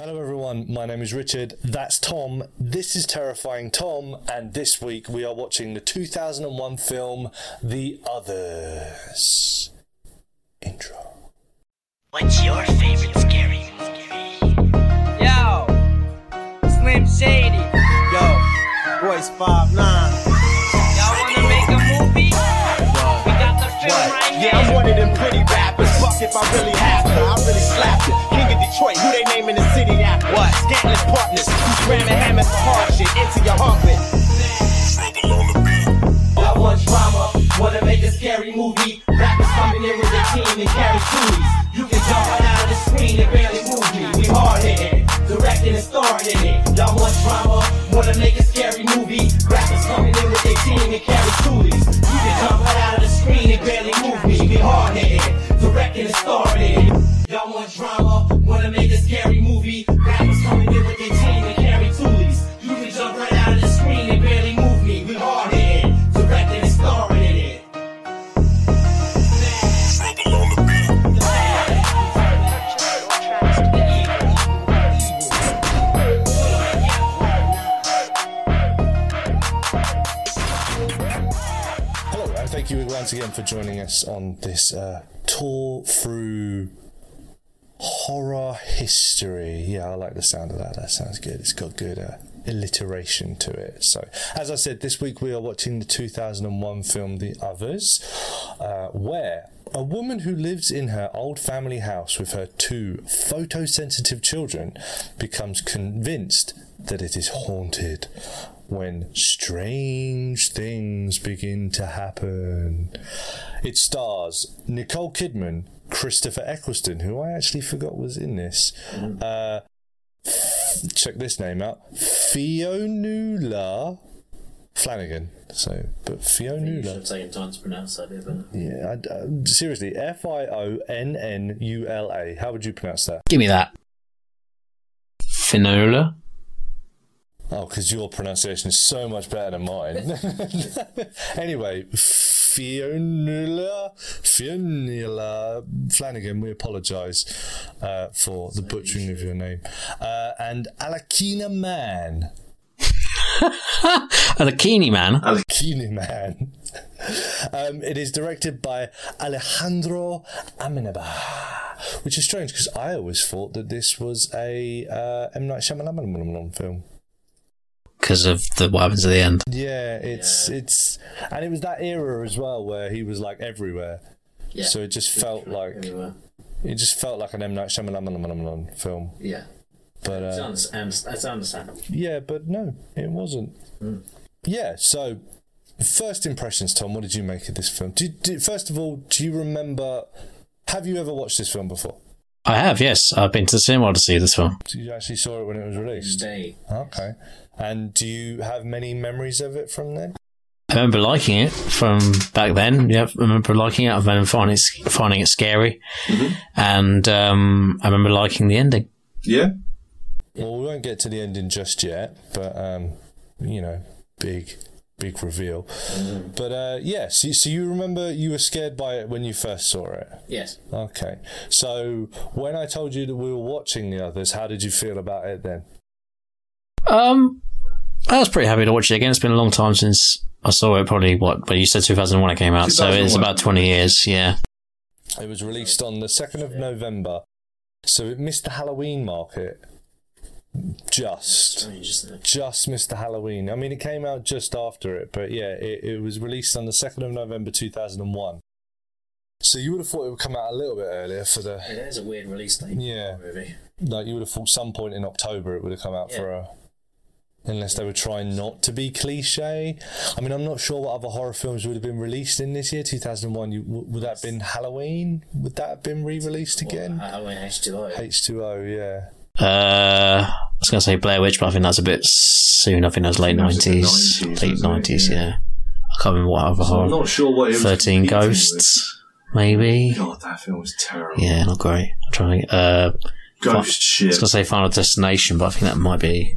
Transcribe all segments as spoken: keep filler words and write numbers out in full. Hello everyone, my name is Richard, that's Tom, this is Terrifying Tom, and this week we are watching the two thousand one film The Others. Intro. What's your favorite scary movie? Yo, Slim Shady. Yo, Royce five nine. Y'all wanna make a movie? Yo, we got the film right here. Yeah, I'm one of them pretty rappers, fuck if I really have to, I really slapped it. Detroit, who they naming the city after? What? Scantless partners, who's ramming hammers for hard shit into your heartbeat. I want drama, wanna make a scary movie. Rappers coming in with their team and carry toolies. You can jump right out of the screen and barely move me. We hard hitting, directing and starring in it. Y'all want drama, wanna make a scary movie. Rappers coming in with their team and carry toolies. You can jump right out of the screen and barely move me. We hard hitting, directing and starring in it. Y'all want drama, wanna make a scary movie. Rappers coming in with their team and carry toolies. You can jump right out of the screen and barely move me. We hard in it, directing and starring in it. Hello, and thank you once again for joining us on this uh, tour through horror history. Yeah, I like the sound of that. That sounds good. It's got good uh, alliteration to it. So, as I said, this week we are watching the two thousand one film The Others, uh, where a woman who lives in her old family house with her two photosensitive children becomes convinced that it is haunted when strange things begin to happen. It stars Nicole Kidman, Christopher Eccleston, who I actually forgot was in this. Uh, f- check this name out. Fionnula Flanagan. So, but Fionnula. You should have taken time to pronounce that bit, but... Yeah, I, uh, seriously, F I O N N U L A. How would you pronounce that? Give me that. Fionnula? Oh, because your pronunciation is so much better than mine. Anyway, Fionnula, Fionnula Flanagan, we apologise uh, for the butchering of your name. Uh, and Alakina Mann. Alakini Man. Alakini Man. Um, it is directed by Alejandro Amenabar, which is strange because I always thought that this was a uh, M Night Shyamalan film. Because of the what happens at the end. Yeah, it's yeah. it's, and it was that era as well where he was like everywhere. Yeah. So it just felt like everywhere. It just felt like an M Night Shyamalan film. Yeah. But uh, it's, un- it's understandable. Yeah, but no, it wasn't. Mm. Yeah. So, first impressions, Tom. What did you make of this film? Did, did first of all, do you remember? Have you ever watched this film before? I have, yes. I've been to the cinema to see this film. So you actually saw it when it was released? Indeed. Okay. And do you have many memories of it from then? I remember liking it from back then. Yeah, I remember liking it. I remember finding it, finding it scary. Mm-hmm. And um, I remember liking the ending. Yeah. Well, we won't get to the ending just yet, but, um, you know, big... big reveal. Mm-hmm. But uh, yeah, so, so you remember you were scared by it when you first saw it? Yes. Okay. So when I told you that we were watching The Others, how did you feel about it then? Um, I was pretty happy to watch it again. It's been a long time since I saw it, probably, what, but you said two thousand one it came out, so it's about twenty years, yeah. It was released on the second of November, so it missed the Halloween market. Just, strange, just missed the Halloween. I mean, it came out just after it, but yeah, it, it was released on the second of November two thousand one. So you would have thought it would come out a little bit earlier for the... Yeah, it is a weird release date. Yeah. Movie. Like, you would have thought some point in October it would have come out yeah. for a... Unless they were trying not to be cliche. I mean, I'm not sure what other horror films would have been released in this year, two thousand one. You, w- would that have been Halloween? Would that have been re-released again? Well, Halloween H two O. H two O, yeah. Uh, I was going to say Blair Witch, but I think that's a bit soon. I think that was late nineties, late nineties. Yeah. yeah, I can't remember what other horror. I'm not sure what it was. Thirteen Ghosts, maybe. God, that film was terrible. Yeah, not great. I'm trying. Uh, Ghost fi- shit. I was going to say Final Destination, but I think that might be.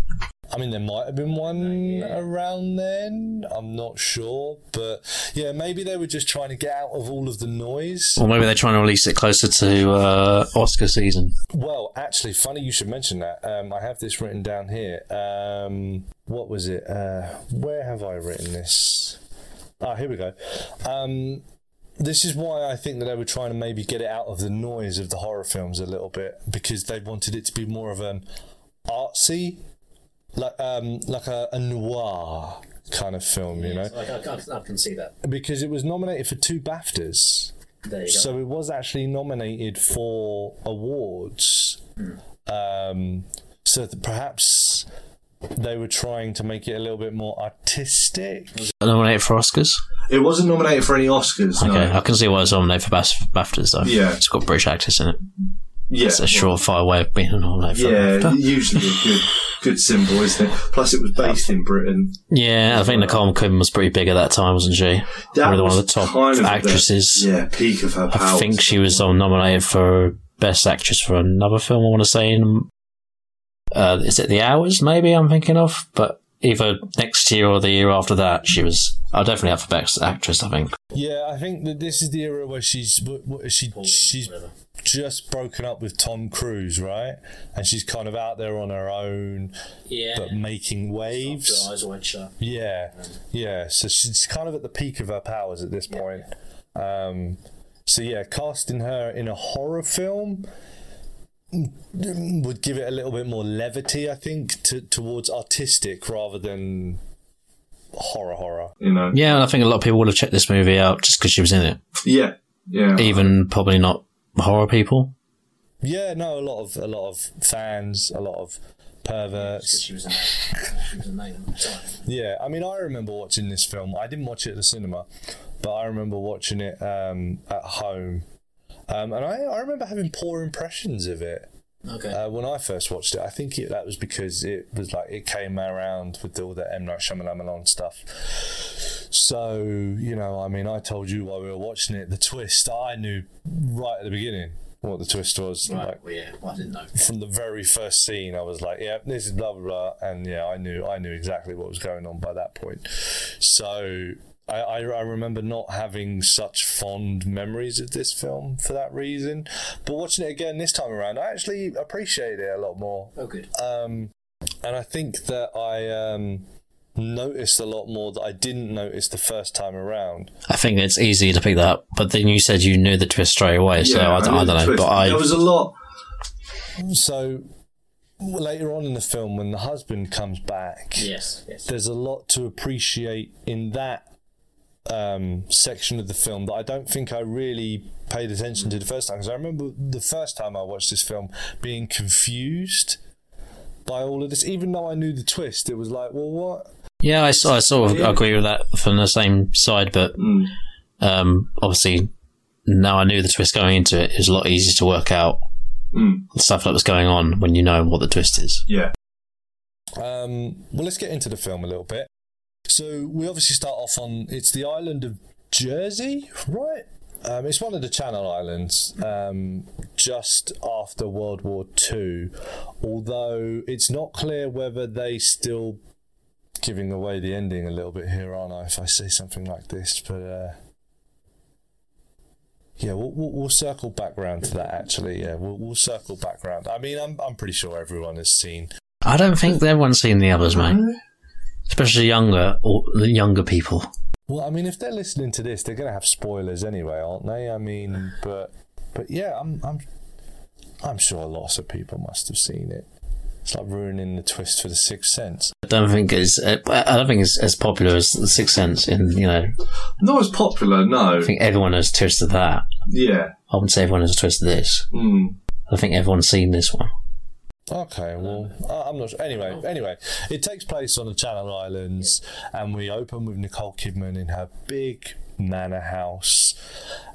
I mean, there might have been one around then. I'm not sure. But, yeah, maybe they were just trying to get out of all of the noise. Or maybe they're trying to release it closer to uh, Oscar season. Well, actually, funny you should mention that. Um, I have this written down here. Um, what was it? Uh, where have I written this? Ah, here we go. Um... This is why I think that they were trying to maybe get it out of the noise of the horror films a little bit, because they wanted it to be more of an artsy, like um, like a, a noir kind of film, you yes, know? I, I, I can see that. Because it was nominated for two BAFTAs. There you go. So it was actually nominated for awards. Mm. Um, so that perhaps they were trying to make it a little bit more artistic. Was it nominated for Oscars? It wasn't nominated for any Oscars. Okay, no. I can see why it was nominated for BAFTAs, though. Yeah. It's got British actors in it. Yeah. It's a surefire way of being nominated for yeah, BAFTA. Yeah, usually a good, good symbol, isn't it? Plus, it was based in Britain. Yeah, I think Nicole Kidman was pretty big at that time, wasn't she? That Probably was one of the top kind of actresses. The, yeah, peak of her powers. I think she was nominated for Best Actress for another film, I want to say, in Uh, is it The Hours, maybe, I'm thinking of? But either next year or the year after that, she was... I'll definitely have for Best Actress, I think. Yeah, I think that this is the era where she's she she's just broken up with Tom Cruise, right? And she's kind of out there on her own, yeah, but making waves. She's after Eyes Wide Shut. Yeah, yeah. So she's kind of at the peak of her powers at this point. Yeah. Um, so, yeah, casting her in a horror film would give it a little bit more levity, I think, to, towards artistic rather than horror horror. You know? Yeah, and I think a lot of people would have checked this movie out just because she was in it. Yeah, yeah. Even probably not horror people. Yeah, no, a lot of a lot of fans, a lot of perverts. She was a mate at the time. Yeah, I mean, I remember watching this film. I didn't watch it at the cinema, but I remember watching it um, at home. Um, and I, I remember having poor impressions of it. Okay. Uh, when I first watched it, I think it, that was because it was like it came around with all the M Night Shyamalan stuff. So, you know, I mean, I told you while we were watching it, the twist, I knew right at the beginning what the twist was. Right, like, well, yeah, well, I didn't know. From the very first scene, I was like, yeah, this is blah, blah, blah. And, yeah, I knew, I knew exactly what was going on by that point. So... I, I, I remember not having such fond memories of this film for that reason. But watching it again this time around, I actually appreciated it a lot more. Oh, good. Um, and I think that I um, noticed a lot more that I didn't notice the first time around. I think it's easy to pick that up. But then you said you knew the twist straight away, so yeah, I, I, I don't the know. Twist. But I... There was a lot. So... Later on in the film, when the husband comes back, yes, yes. There's a lot to appreciate in that um, section of the film that I don't think I really paid attention to the first time. Because I remember the first time I watched this film being confused by all of this, even though I knew the twist. It was like, well, what? Yeah, I, I sort of yeah. agree with that from the same side, but mm. um, obviously now I knew the twist going into it, it was a lot easier to work out. Mm. The stuff that was going on when you know what the twist is. Yeah. Um, well, let's get into the film a little bit. So we obviously start off on, it's the island of Jersey, right? Um, it's one of the Channel Islands, um, just after World War Two, although it's not clear whether they still... Giving away the ending a little bit here, aren't I, if I say something like this, but... Uh... Yeah, we'll, we'll we'll circle back round to that. Actually, yeah, we'll we'll circle back round. I mean, I'm I'm pretty sure everyone has seen. I don't think everyone's seen The Others, mate. Especially younger or younger people. Well, I mean, if they're listening to this, they're going to have spoilers anyway, aren't they? I mean, but but yeah, I'm I'm I'm sure lots of people must have seen it. It's like ruining the twist for The Sixth Sense. I don't think it's. I don't think it's as popular as The Sixth Sense. In you know, not as popular. No, I think everyone has a twist of that. Yeah, I wouldn't say everyone has a twist of this. Mm. I think everyone's seen this one. Okay, well, I'm not sure. Anyway, anyway, it takes place on the Channel Islands, yeah. And we open with Nicole Kidman in her big manor house,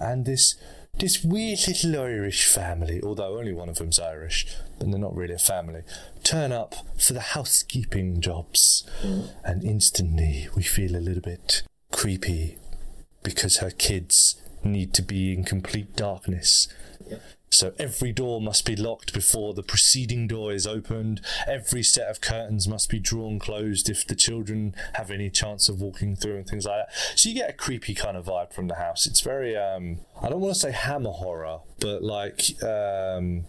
and this. This weird little Irish family, although only one of them's Irish, and they're not really a family, turn up for the housekeeping jobs. Mm. And instantly we feel a little bit creepy because her kids need to be in complete darkness. Yep. So every door must be locked before the preceding door is opened. Every set of curtains must be drawn closed if the children have any chance of walking through and things like that. So you get a creepy kind of vibe from the house. It's very, um, I don't want to say hammer horror, but like... Um,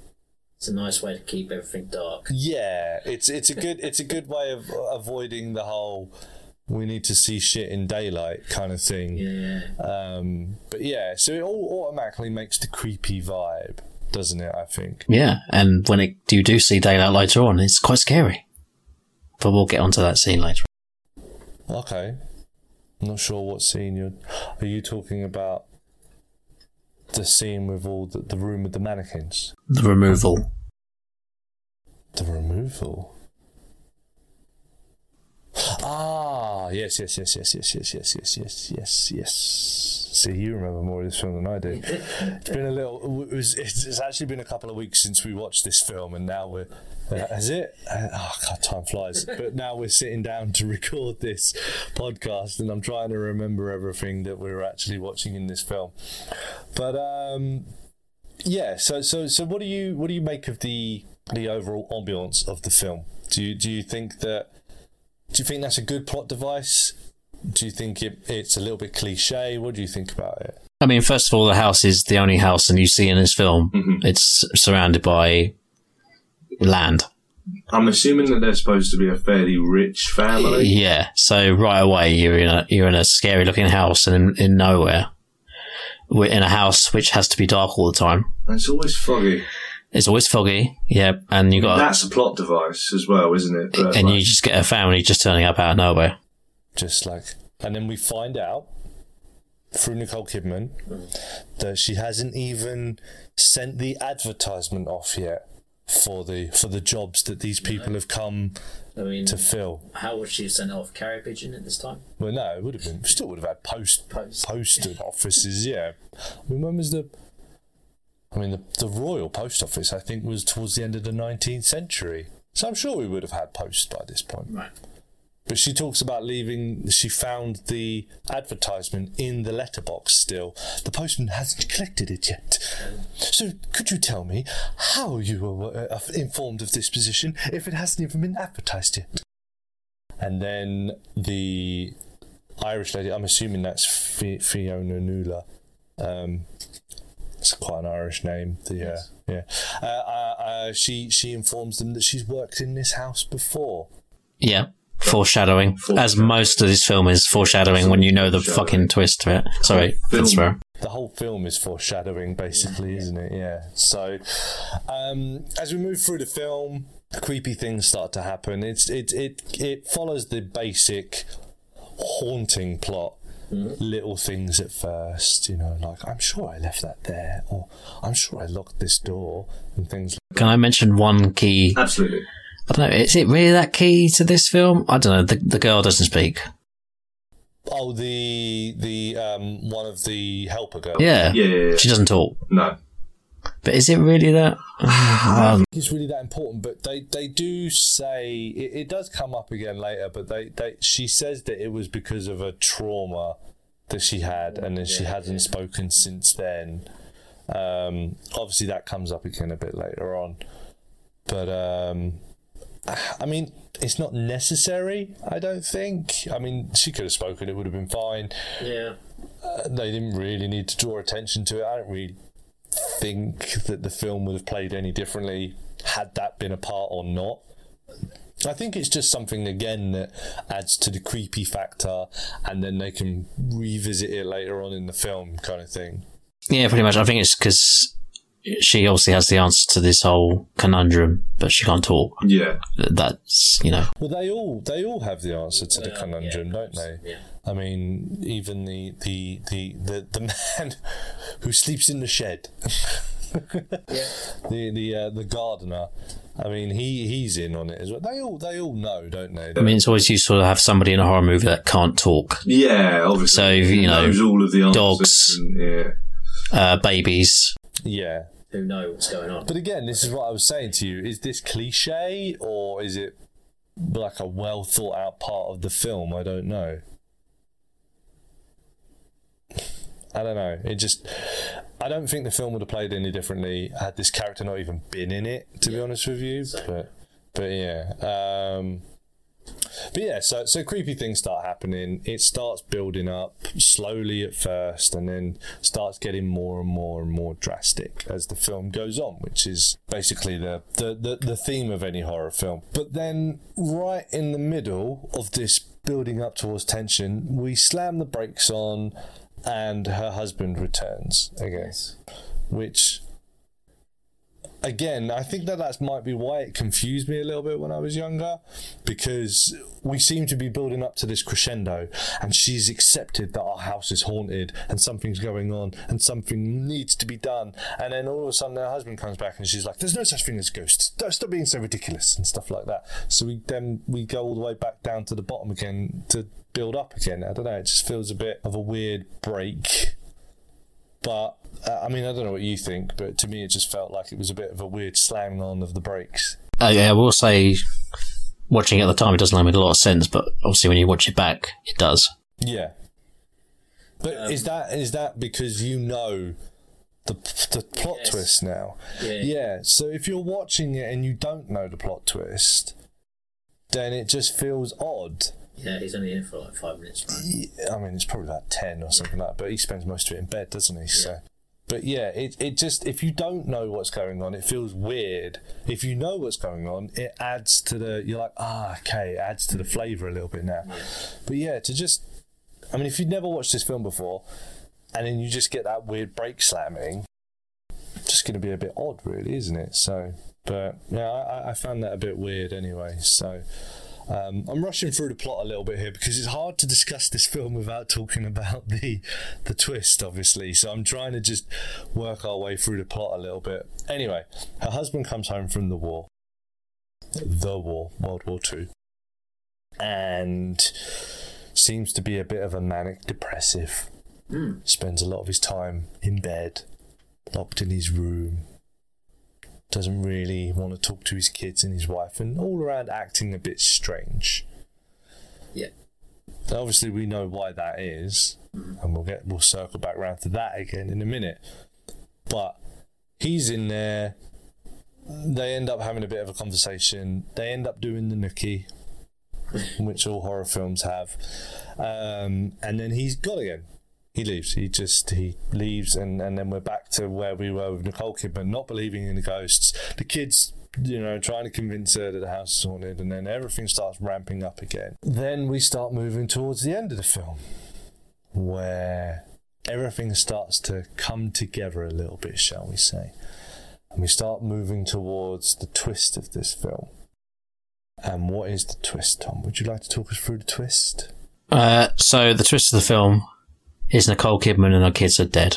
it's a nice way to keep everything dark. Yeah, it's it's a good it's a good way of avoiding the whole... we need to see shit in daylight kind of thing. Yeah. Um, but yeah, so it all automatically makes the creepy vibe, doesn't it, I think? Yeah, and when it, you do see daylight later on, it's quite scary. But we'll get onto that scene later. Okay. I'm not sure what scene you're... Are you talking about the scene with all the, the room with the mannequins? The removal. The removal? Ah, yes, yes, yes, yes, yes, yes, yes, yes, yes, yes, yes. See, you remember more of this film than I do. It's been a little... It was, it's actually been a couple of weeks since we watched this film, and now we're... Uh, is it? Uh, oh, God, time flies. But now we're sitting down to record this podcast, and I'm trying to remember everything that we were actually watching in this film. But, um... yeah, so so so what do you what do you make of the the overall ambiance of the film? Do you, do you think that... Do you think that's a good plot device? Do you think it, it's a little bit cliche? What do you think about it? I mean, first of all, the house is the only house that you see in this film. Mm-hmm. It's surrounded by land. I'm assuming that they're supposed to be a fairly rich family. Yeah, so right away you're in a you're in a scary looking house and in, in nowhere. We're in a house which has to be dark all the time. It's always foggy. It's always foggy, yeah, and you got that's a plot device as well, isn't it? But and like, you just get a family just turning up out of nowhere, just like, and then we find out through Nicole Kidman that she hasn't even sent the advertisement off yet for the for the jobs that these people no. have come I mean, to fill. How would she have sent off carrier pigeon at this time? Well, no, it would have been still would have had post post posted offices, yeah. I mean, when was the I mean, the, the Royal Post Office, I think, was towards the end of the nineteenth century. So I'm sure we would have had posts by this point. Right. But she talks about leaving... She found the advertisement in the letterbox still. The postman hasn't collected it yet. So could you tell me how you were uh, informed of this position if it hasn't even been advertised yet? And then the Irish lady... I'm assuming that's Fi- Fionnula Nula. Um... It's quite an Irish name. The uh, yeah, uh, uh, uh, she she informs them that she's worked in this house before. Yeah, foreshadowing. foreshadowing. As most of this film is foreshadowing, yeah, when you know the fucking twist to it. Sorry, that's fair. The whole film is foreshadowing, basically, yeah. Isn't it? Yeah. So, um, as we move through the film, creepy things start to happen. It's it it it follows the basic haunting plot. Mm-hmm. Little things at first, you know, like, I'm sure I left that there, or I'm sure I locked this door, and things like that. Can I mention one key? Absolutely. I don't know, is it really that key to this film? I don't know, the the girl doesn't speak. Oh, the, the um, one of the helper girls? Yeah. Yeah, yeah, yeah. She doesn't talk. No. But is it really that? I don't think it's really that important, but they, they do say it, it does come up again later. But they, they she says that it was because of a trauma that she had, and then yeah, she hasn't yeah. spoken since then. Um, obviously, that comes up again a bit later on. But um, I mean, it's not necessary. I don't think. I mean, she could have spoken; it would have been fine. Yeah, uh, they didn't really need to draw attention to it. I don't really. think that the film would have played any differently had that been a part or not. I think it's just something again that adds to the creepy factor, and then they can revisit it later on in the film, kind of thing. Yeah, pretty much. I think it's because she obviously has the answer to this whole conundrum, but she can't talk. Yeah, that's, you know. Well, they all they all have the answer to the conundrum, yeah, don't they? Yeah. I mean, even the the the the, the man who sleeps in the shed, yeah. the the uh, the gardener. I mean, he, he's in on it as well. They all they all know, don't they? I mean, it's always useful to have somebody in a horror movie that can't talk. Yeah, obviously. So you know, knows all of the dogs, and, yeah, uh, babies. Yeah. Who know what's going on. But again, this is what I was saying to you. Is this cliche, or is it like a well thought out part of the film? I don't know. I don't know. It just I don't think the film would have played any differently had this character not even been in it, to yeah. be honest with you. Same. But but yeah. Um, but yeah, so so creepy things start happening. It starts building up slowly at first, and then starts getting more and more and more drastic as the film goes on, which is basically the the, the, the theme of any horror film. But then right in the middle of this building up towards tension, we slam the brakes on and her husband returns again. Yes. Which... Again, I think that that might be why it confused me a little bit when I was younger, because we seem to be building up to this crescendo, and she's accepted that our house is haunted and something's going on and something needs to be done, and then all of a sudden her husband comes back and she's like, there's no such thing as ghosts, stop being so ridiculous and stuff like that. So we then we go all the way back down to the bottom again to build up again. I don't know, it just feels a bit of a weird break. But uh, I mean, I don't know what you think, but to me it just felt like it was a bit of a weird slamming on of the brakes. Uh, yeah, I will say, watching it at the time, it doesn't make a lot of sense, but obviously when you watch it back, it does. Yeah. But um, is that is that because you know the the plot yes. twist now? Yeah. yeah. So if you're watching it and you don't know the plot twist, then it just feels odd. Yeah, he's only in for like five minutes, right? Yeah, I mean, it's probably about ten or something yeah. like that, but he spends most of it in bed, doesn't he? Yeah. So, but yeah, it it just, if you don't know what's going on, it feels weird. If you know what's going on, it adds to the, you're like, ah, okay, it adds to the flavour a little bit now. Yeah. But yeah, to just, I mean, if you'd never watched this film before, and then you just get that weird brake slamming, it's just going to be a bit odd, really, isn't it? So, but yeah, I, I found that a bit weird anyway, so... Um, I'm rushing through the plot a little bit here because it's hard to discuss this film without talking about the the twist, obviously. So I'm trying to just work our way through the plot a little bit. Anyway, her husband comes home from the war. The war, World War Two. And seems to be a bit of a manic depressive. Mm. Spends a lot of his time in bed, locked in his room. Doesn't really want to talk to his kids and his wife, and all around acting a bit strange. Yeah. Obviously, we know why that is, and we'll get we'll circle back round to that again in a minute. But he's in there. They end up having a bit of a conversation. They end up doing the nookie, which all horror films have. Um, and then he's gone again. He leaves. He just he leaves, and, and then we're back to where we were with Nicole Kidman, not believing in the ghosts. The kids, you know, trying to convince her that the house is haunted, and then everything starts ramping up again. Then we start moving towards the end of the film, where everything starts to come together a little bit, shall we say? And we start moving towards the twist of this film. And what is the twist, Tom? Would you like to talk us through the twist? Uh, so the twist of the film. Is Nicole Kidman and her kids are dead.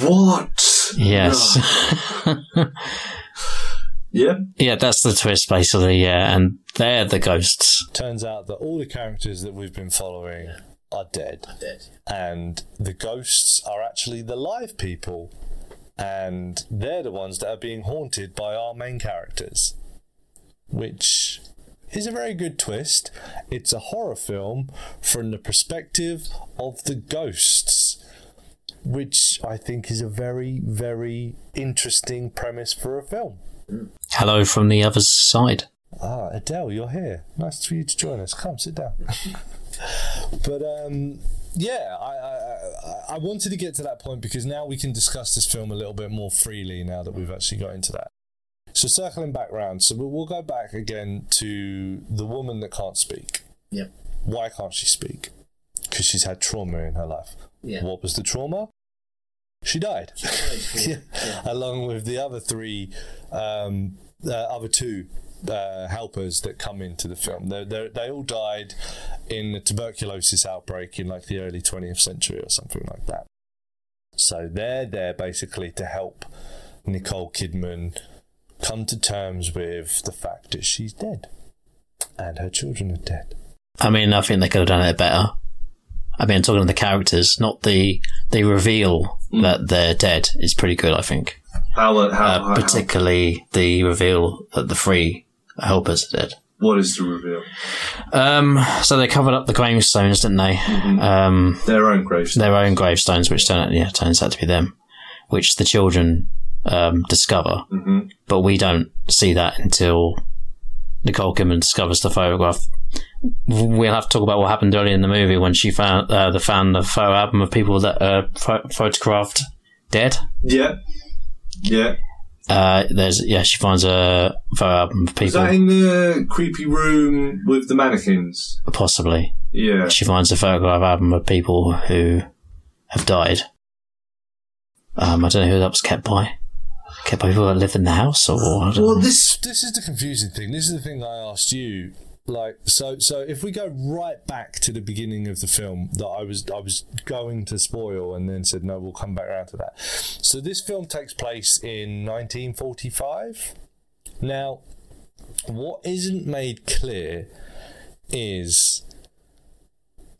What? Yes. yeah? Yeah, that's the twist, basically, yeah. And they're the ghosts. Turns out that all the characters that we've been following are dead. Are dead. And the ghosts are actually the live people. And they're the ones that are being haunted by our main characters. Which... is a very good twist. It's a horror film from the perspective of the ghosts, which I think is a very, very interesting premise for a film. Hello from the other side. Ah, Adele, you're here. Nice for you to join us. Come, sit down. But, um... yeah, I, I I wanted to get to that point because now we can discuss this film a little bit more freely now that we've actually got into that. So circling back round, so we'll go back again to the woman that can't speak. Yeah. Why can't she speak? Because she's had trauma in her life. Yeah. What was the trauma? She died. She died. yeah. Yeah. Along with the other three, um, uh, other two uh, helpers that come into the film. They they all died in the tuberculosis outbreak in like the early twentieth century or something like that. So they're there basically to help Nicole Kidman come to terms with the fact that she's dead and her children are dead. I mean, I think they could have done it better. I mean, talking to the characters, not the the reveal mm. that they're dead is pretty good, I think. How? how, uh, how particularly how? The reveal that the three helpers are dead. What is the reveal? Um, so they covered up the gravestones, didn't they? Mm-hmm. Um, their own gravestones. Their own gravestones, which turn out, yeah, turns out to be them, which the children um, discover. Mm-hmm. But we don't see that until Nicole Kidman discovers the photograph. We'll have to talk about what happened earlier in the movie when she found uh, the found the photo album of people that are ph- photographed dead. Yeah, yeah. Uh, there's yeah. She finds a photo album of people. Is that in the creepy room with the mannequins? Possibly. Yeah. She finds a photograph album of people who have died. Um, I don't know who that was kept by. Kept by people that live in the house, or well, know. this this is the confusing thing. This is the thing that I asked you. Like so, so if we go right back to the beginning of the film that I was I was going to spoil, and then said no, we'll come back around to that. So this film takes place in nineteen forty-five. Now, what isn't made clear is,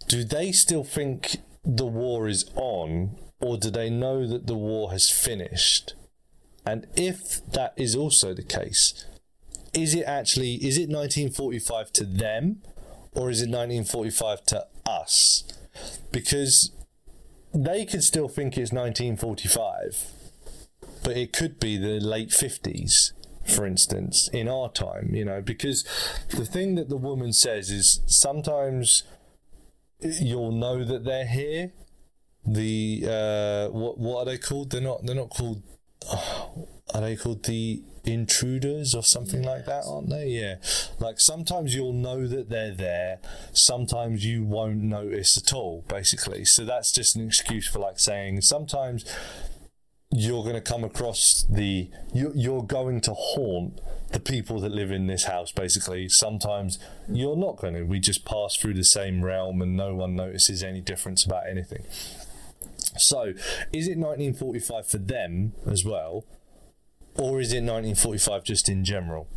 do they still think the war is on, or do they know that the war has finished? And if that is also the case, is it actually, is it nineteen forty-five to them, or is it nineteen forty-five to us? Because they could still think it's nineteen forty-five, but it could be the late fifties, for instance, in our time, you know, because the thing that the woman says is sometimes you'll know that they're here. The, uh, what, what are they called? They're not, they're not called, oh, are they called the intruders or something like that, aren't they? Yeah. Like sometimes you'll know that they're there, sometimes you won't notice at all, basically. So that's just an excuse for like saying sometimes you're going to come across the, you, you're going to haunt the people that live in this house, basically. Sometimes you're not going to, we just pass through the same realm and no one notices any difference about anything. So is it nineteen forty-five for them as well? Or is it nineteen forty-five just in general?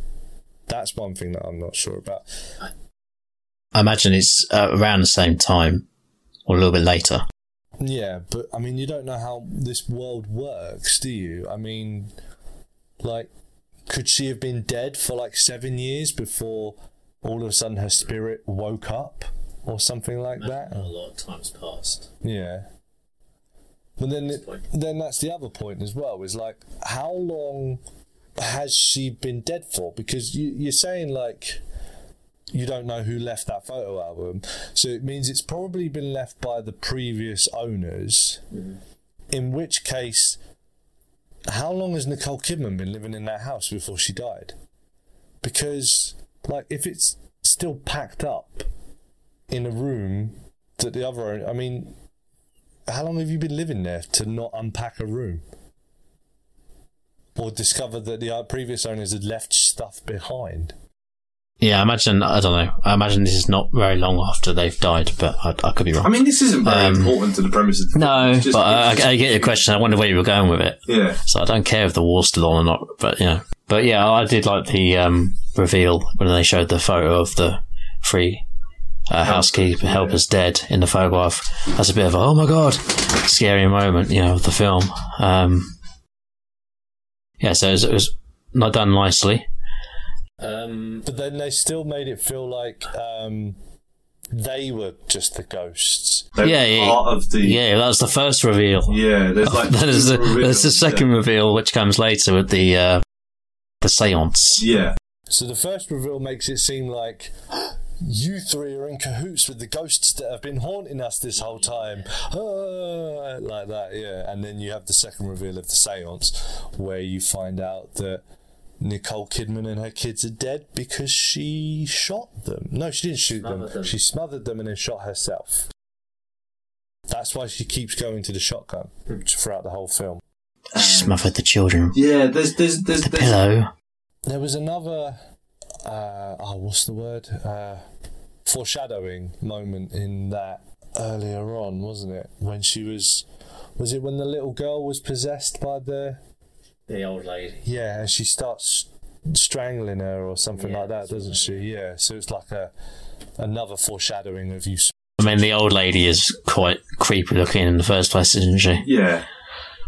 That's one thing that I'm not sure about. I imagine it's uh, around the same time or a little bit later. Yeah, but I mean, you don't know how this world works, do you? I mean, like, could she have been dead for like seven years before all of a sudden her spirit woke up or something like that? A lot of time's passed. Yeah. But then, it, then that's the other point as well, is like, how long has she been dead for? Because you, you're saying like, you don't know who left that photo album. So it means it's probably been left by the previous owners, mm-hmm. in which case, how long has Nicole Kidman been living in that house before she died? Because like, if it's still packed up in a room that the other owner, I mean... how long have you been living there to not unpack a room? Or discover that the previous owners had left stuff behind? Yeah, I imagine, I don't know, I imagine this is not very long after they've died, but I, I could be wrong. I mean, this isn't very um, important to the premise of the No, just, but I, just, I get your question. I wonder where you were going with it. Yeah. So I don't care if the war's still on or not, but yeah. You know. But yeah, I did like the um, reveal when they showed the photo of the three... Uh, housekeeper helpers dead in the photograph. That's a bit of a, oh my god, scary moment, you know, of the film. Um, yeah, so it was, it was not done nicely. Um, but then they still made it feel like um, they were just the ghosts. They yeah, yeah, part of the... yeah, that was the first reveal. Yeah, there's like there's the, there's the second yeah. reveal which comes later with the uh, the seance. Yeah. So the first reveal makes it seem like. You three are in cahoots with the ghosts that have been haunting us this whole time. Ah, like that, yeah. And then you have the second reveal of the seance where you find out that Nicole Kidman and her kids are dead because she shot them. No, she didn't shoot them. them. She smothered them and then shot herself. That's why she keeps going to the shotgun throughout the whole film. She smothered the children. Yeah, there's... there's, there's the there's, pillow. There was another... Uh, oh, what's the word? Uh, foreshadowing moment in that earlier on, wasn't it? When she was, was it when the little girl was possessed by the the old lady? Yeah, and she starts strangling her or something yeah, like that, doesn't she? Yeah. So it's like a another foreshadowing of you. I mean, the old lady is quite creepy looking in the first place, isn't she? Yeah.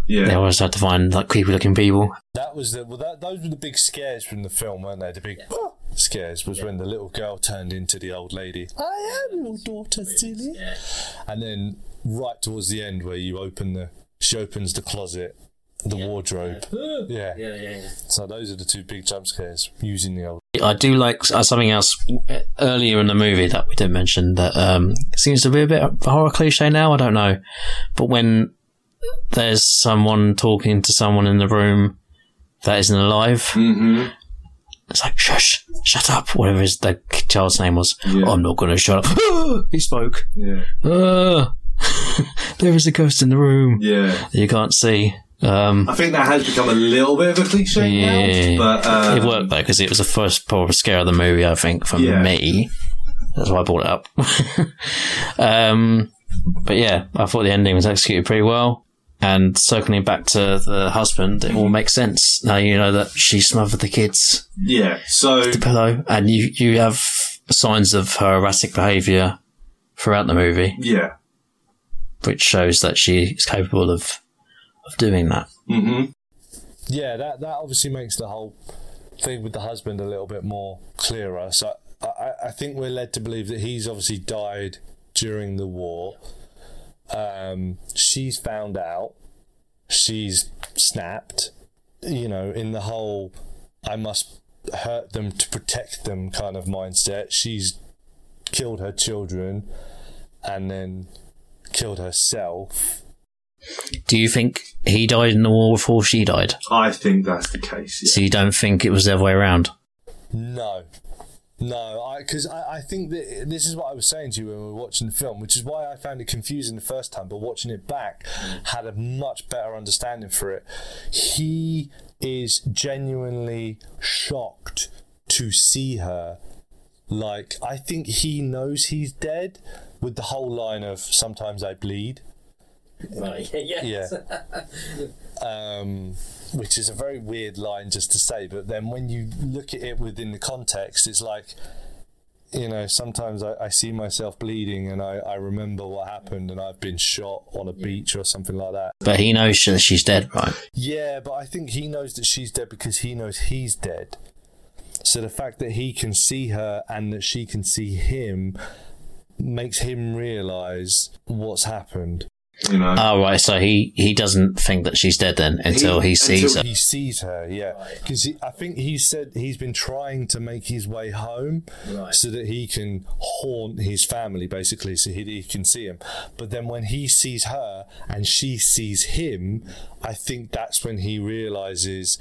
Yeah. They always had to find like creepy looking people. That was the well, that, those were the big scares from the film, weren't they? The big. Yeah. scares was yeah. when the little girl turned into the old lady. I am your daughter, silly. Yeah. And then right towards the end where you open the, she opens the closet, the yeah. wardrobe. Yeah. Yeah. Yeah, yeah, yeah. So those are the two big jump scares using the old. I do like uh, something else earlier in the movie that we didn't mention that um, seems to be a bit of a horror cliche now, I don't know. But when there's someone talking to someone in the room that isn't alive, mm-hmm. it's like, shush, shut up, whatever his, the child's name was. Yeah. Oh, I'm not going to shut up. He spoke. Yeah. Uh, there is a ghost in the room yeah. that you can't see. Um, I think that has become a little bit of a cliche yeah, now, but um, it worked though because it was the first proper scare of the movie. I think for yeah. me, that's why I brought it up. um, but yeah, I thought the ending was executed pretty well. And circling back to the husband, it all makes sense now. You know that she smothered the kids. Yeah, so with the pillow, and you you have signs of her erratic behaviour throughout the movie. Yeah, which shows that she is capable of. Of doing that. Mm-hmm. Yeah, that, that obviously makes the whole thing with the husband a little bit more clearer. So I, I think we're led to believe that he's obviously died during the war. Um, she's found out. She's snapped. You know, in the whole I must hurt them to protect them kind of mindset. She's killed her children and then killed herself. Do you think he died in the war before she died? I think that's the case. Yeah. So you don't think it was the other way around? No. No, because I, I, I think that this is what I was saying to you when we were watching the film, which is why I found it confusing the first time, but watching it back had a much better understanding for it. He is genuinely shocked to see her. Like, I think he knows he's dead with the whole line of, sometimes I bleed. Right. Yes. Yeah. Um, which is a very weird line just to say, but then when you look at it within the context, it's like, you know, sometimes I, I see myself bleeding and I, I remember what happened and I've been shot on a yeah. beach or something like that. But he knows that she's dead, right? Yeah, but I think he knows that she's dead because he knows he's dead. So the fact that he can see her and that she can see him makes him realise what's happened. You know. Oh right, so he, he doesn't think that she's dead then until he, he sees until her. He sees her, yeah, because I think he said he's been trying to make his way home right. so that he can haunt his family basically, so he, he can see him. But then when he sees her and she sees him, I think that's when he realizes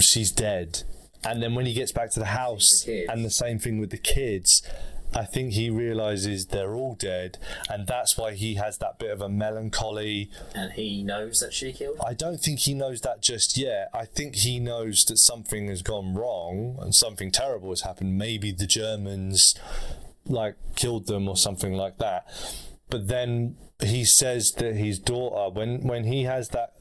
she's dead. And then when he gets back to the house, the and the same thing with the kids. I think he realises they're all dead, and that's why he has that bit of a melancholy. And he knows that she killed him? I don't think he knows that just yet. I think he knows that something has gone wrong and something terrible has happened. Maybe the Germans, like, killed them or something like that. But then he says that his daughter, when, when he has that,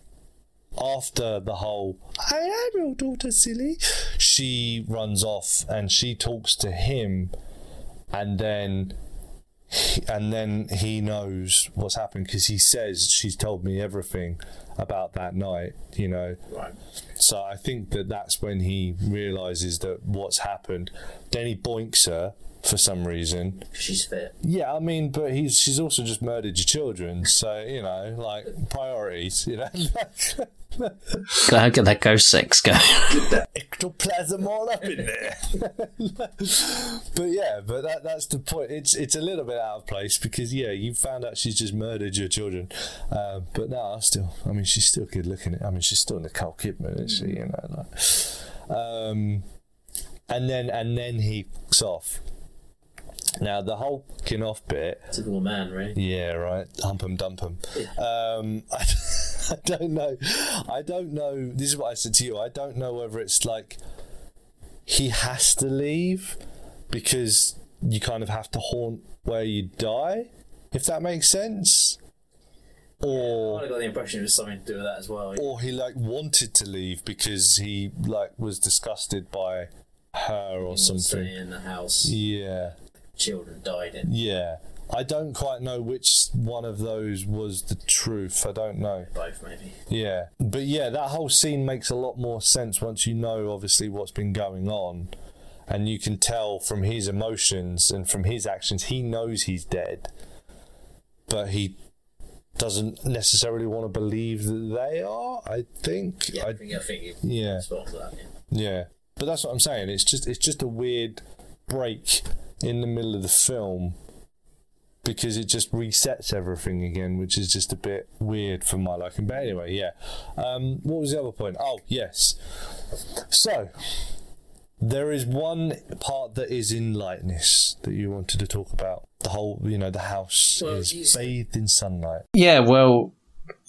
after the whole, I am your daughter, silly, she runs off and she talks to him. And then, and then he knows what's happened because he says she's told me everything about that night, you know. Right. So I think that that's when he realises that what's happened. Then he boinks her for some reason. She's fit. Yeah, I mean, but he's she's also just murdered your children, so you know, like priorities, you know. Gotta get that ghost sex going. Get that ectoplasm all up in there. But yeah, but that that's the point. It's it's a little bit out of place because yeah, you found out she's just murdered your children. Uh, but no, I still, I mean, she's still good looking. I mean, she's still Nicole Kidman, isn't she? You know, like, um, and then and then he f***s off. Now, the whole f***ing off bit... Typical man, right? Yeah, right. Hump 'em, dump 'em. Yeah. Um, I, I don't know. I don't know. This is what I said to you. I don't know whether it's like he has to leave because you kind of have to haunt where you die, if that makes sense. Or yeah, I got the impression it was something to do with that as well. Or he, like, wanted to leave because he, like, was disgusted by her or something. In the house. Yeah. Children died in. Yeah, I don't quite know which one of those was the truth. I don't know. Both, maybe. Yeah, but yeah, that whole scene makes a lot more sense once you know, obviously, what's been going on. and you can tell from his emotions and from his actions, he knows he's dead, but he doesn't necessarily want to believe that they are. I think. Yeah, I, I think. I think yeah. Sort of that, yeah. Yeah, but that's what I'm saying. It's just, it's just a weird break in the middle of the film, because it just resets everything again, which is just a bit weird for my liking. But anyway, yeah. Um, what was the other point? Oh, yes. So, there is one part that is in lightness that you wanted to talk about. The whole, you know, the house well, is geez. bathed in sunlight. Yeah, well,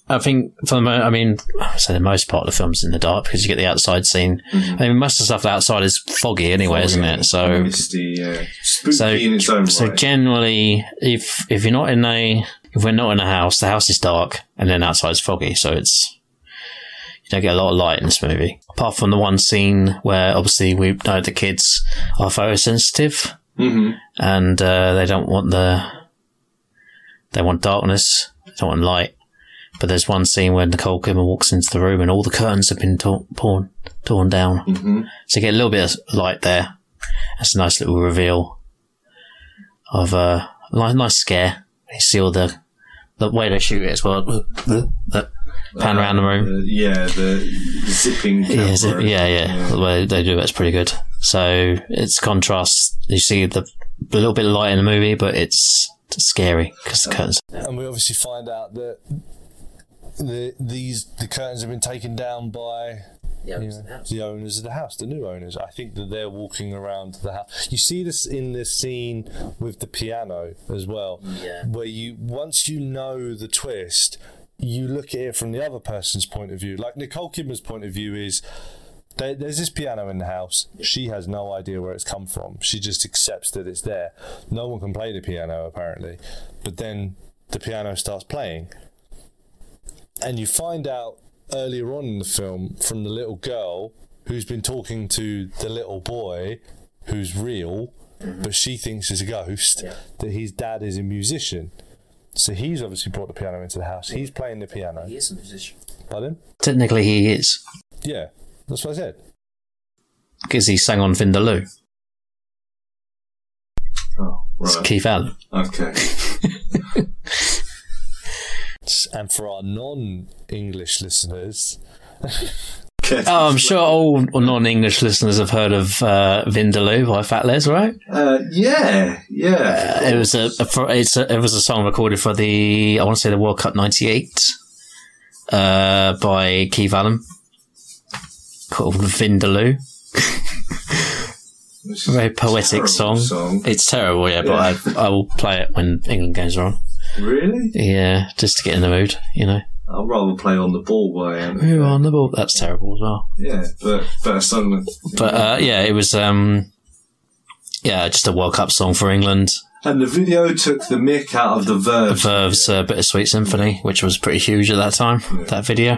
I think for the moment, I mean, I say the most part of the film's in the dark because you get the outside scene. Mm-hmm. I mean, most of the stuff outside is foggy anyway, foggy, isn't it? So, misty, yeah. Spooky so, in its own so way. Generally, if if you're not in a if we're not in a house, the house is dark, and then outside is foggy. So it's you don't get a lot of light in this movie, apart from the one scene where obviously we know the kids are photosensitive, mm-hmm. and uh, they don't want the they want darkness, they don't want light. But there's one scene where Nicole Kidman walks into the room and all the curtains have been torn, torn, torn down. Mm-hmm. So you get a little bit of light there. That's a nice little reveal of uh, a nice, nice scare. You see all the, the way they shoot it as well. The pan uh, around the room. Uh, yeah, the zipping camera. Yeah, zip, yeah, yeah, yeah. The way they do that's pretty good. So it's contrast. You see the a little bit of light in the movie, but it's, it's scary because the curtains. And we obviously find out that The these the curtains have been taken down by the owners, you know, of the, the owners of the house, the new owners. I think that they're walking around the house. You see this in this scene with the piano as well, yeah. where you once you know the twist, you look at it from the other person's point of view. Like Nicole Kidman's point of view is, there, there's this piano in the house. She has no idea where it's come from. She just accepts that it's there. No one can play the piano apparently, but then the piano starts playing. And you find out earlier on in the film from the little girl who's been talking to the little boy who's real, mm-hmm. but she thinks is a ghost, yeah. that his dad is a musician. So he's obviously brought the piano into the house. He's playing the piano. He is a musician. Pardon? Technically he is. Yeah, that's what I said. Because he sang on Vindaloo. Oh, right. It's Keith Allen. Okay. And for our non-English listeners... oh, I'm sure all non-English listeners have heard of uh, Vindaloo by Fat Les, right? Uh, yeah, yeah. Uh, it was a, a, for, it's a it was a song recorded for the, I want to say the World Cup ninety-eight uh, by Keith Allen called Vindaloo. Very poetic song. song. It's terrible, yeah, yeah. but I, I will play it when England games are on. Really? Yeah, just to get in the mood, you know. I'd rather play on the ball while I am. Ooh, on the ball. That's terrible as well. Yeah, but first song. But uh, yeah, it was um, yeah, just a World Cup song for England. And the video took the mick out of the Verve. The Verve's uh, Bittersweet Symphony, which was pretty huge at that time. Yeah. That video.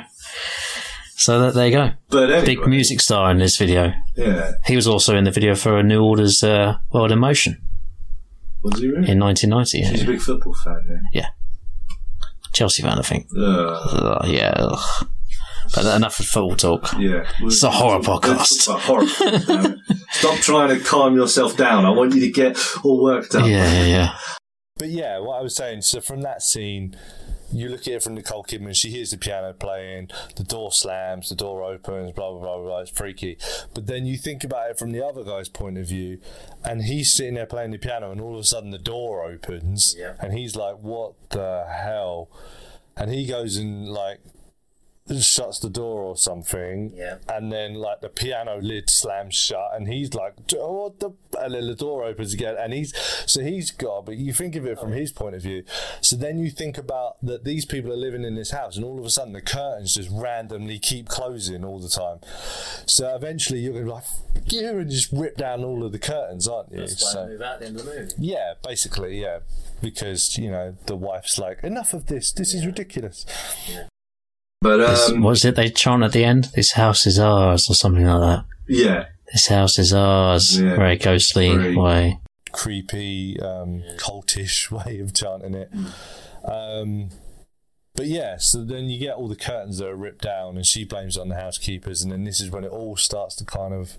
So that, there you go. But anyway. Big music star in this video. Yeah. He was also in the video for a New Order's uh, World in Motion. Was he really? In nineteen ninety. He's yeah. a big football fan, yeah. Yeah. Chelsea fan, I think. Ugh. Ugh, yeah. Ugh. But enough of football talk. Yeah. It's a horror podcast. A horror podcast. Stop trying to calm yourself down. I want you to get all worked up. Yeah, yeah, yeah. But yeah, what I was saying, so from that scene, you look at it from Nicole Kidman, she hears the piano playing, the door slams, the door opens, blah, blah, blah, blah, it's freaky. But then you think about it from the other guy's point of view, and he's sitting there playing the piano, and all of a sudden the door opens, yeah. and he's like, what the hell? And he goes and, like, shuts the door or something, yeah. and then, like, the piano lid slams shut, and he's like, what the... And then the door opens again, and he's... So he's got... But you think of it from his point of view. So then you think about that these people are living in this house, and all of a sudden the curtains just randomly keep closing all the time. So eventually you're going to be like, fuck you, and just rip down all of the curtains, aren't you? That's why so, I move out at the end of the movie. Yeah, basically, yeah. Because, you know, the wife's like, enough of this. This yeah. is ridiculous. Yeah. But, um, this, what was it they chant at the end? This house is ours, or something like that. Yeah. This house is ours. Yeah. Very ghostly Very way. Creepy, um, cultish way of chanting it. Um, but yeah, so then you get all the curtains that are ripped down, and she blames it on the housekeepers, and then this is when it all starts to kind of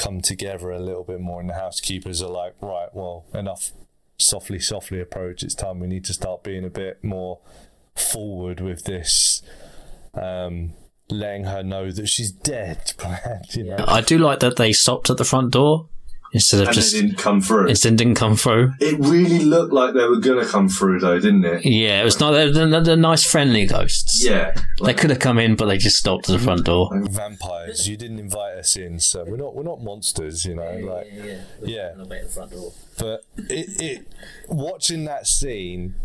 come together a little bit more, and the housekeepers are like, right, well, enough softly, softly approach. It's time we need to start being a bit more forward with this, um, letting her know that she's dead. You know? I do like that they stopped at the front door. Instead of and just, it didn't come through. It didn't come through. It really looked like they were going to come through, though, didn't it? Yeah, it was not. They're, they're, they're nice, friendly ghosts. Yeah, like, they could have come in, but they just stopped at the front door. Vampires, you didn't invite us in, so we're not we're not monsters, you know. Yeah, like, yeah, yeah. yeah. We're yeah. The front door. But it, it watching that scene,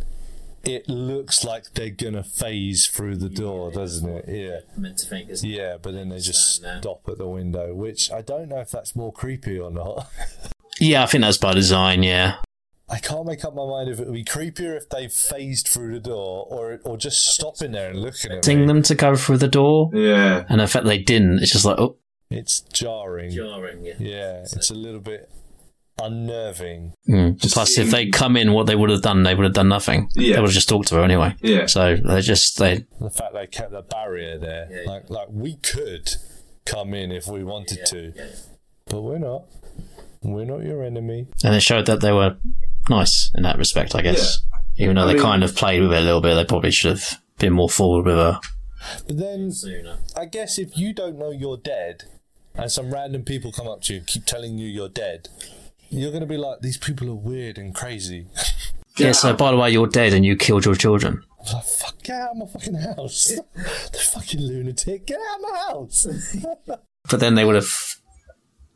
it looks like they're gonna phase through the door, yeah, doesn't it? Yeah. Meant to think, isn't yeah, it? But then they just stop at the window, which I don't know if that's more creepy or not. Yeah, I think that's by design, yeah. I can't make up my mind if it would be creepier if they phased through the door or or just stopping there and looking at me. Them to go through the door. Yeah. And the fact they didn't, it's just like, oh. It's jarring. Jarring, yeah. Yeah, so. It's a little bit unnerving. Mm. Plus, if they come in, what they would have done, they would have done nothing. Yeah. They would have just talked to her anyway. Yeah. So they just they. The fact they kept the barrier there, yeah, like yeah. like we could come in if we wanted yeah. to, yeah. but we're not. We're not your enemy. And it showed that they were nice in that respect, I guess. Yeah. Even though I they mean, kind of played with it a little bit, they probably should have been more forward with her. But then, sooner. I guess if you don't know you're dead, and some random people come up to you and keep telling you you're dead. You're going to be like, these people are weird and crazy. Yeah, so by the way, you're dead and you killed your children. I was like, fuck, get out of my fucking house. The fucking lunatic, get out of my house. But then they would have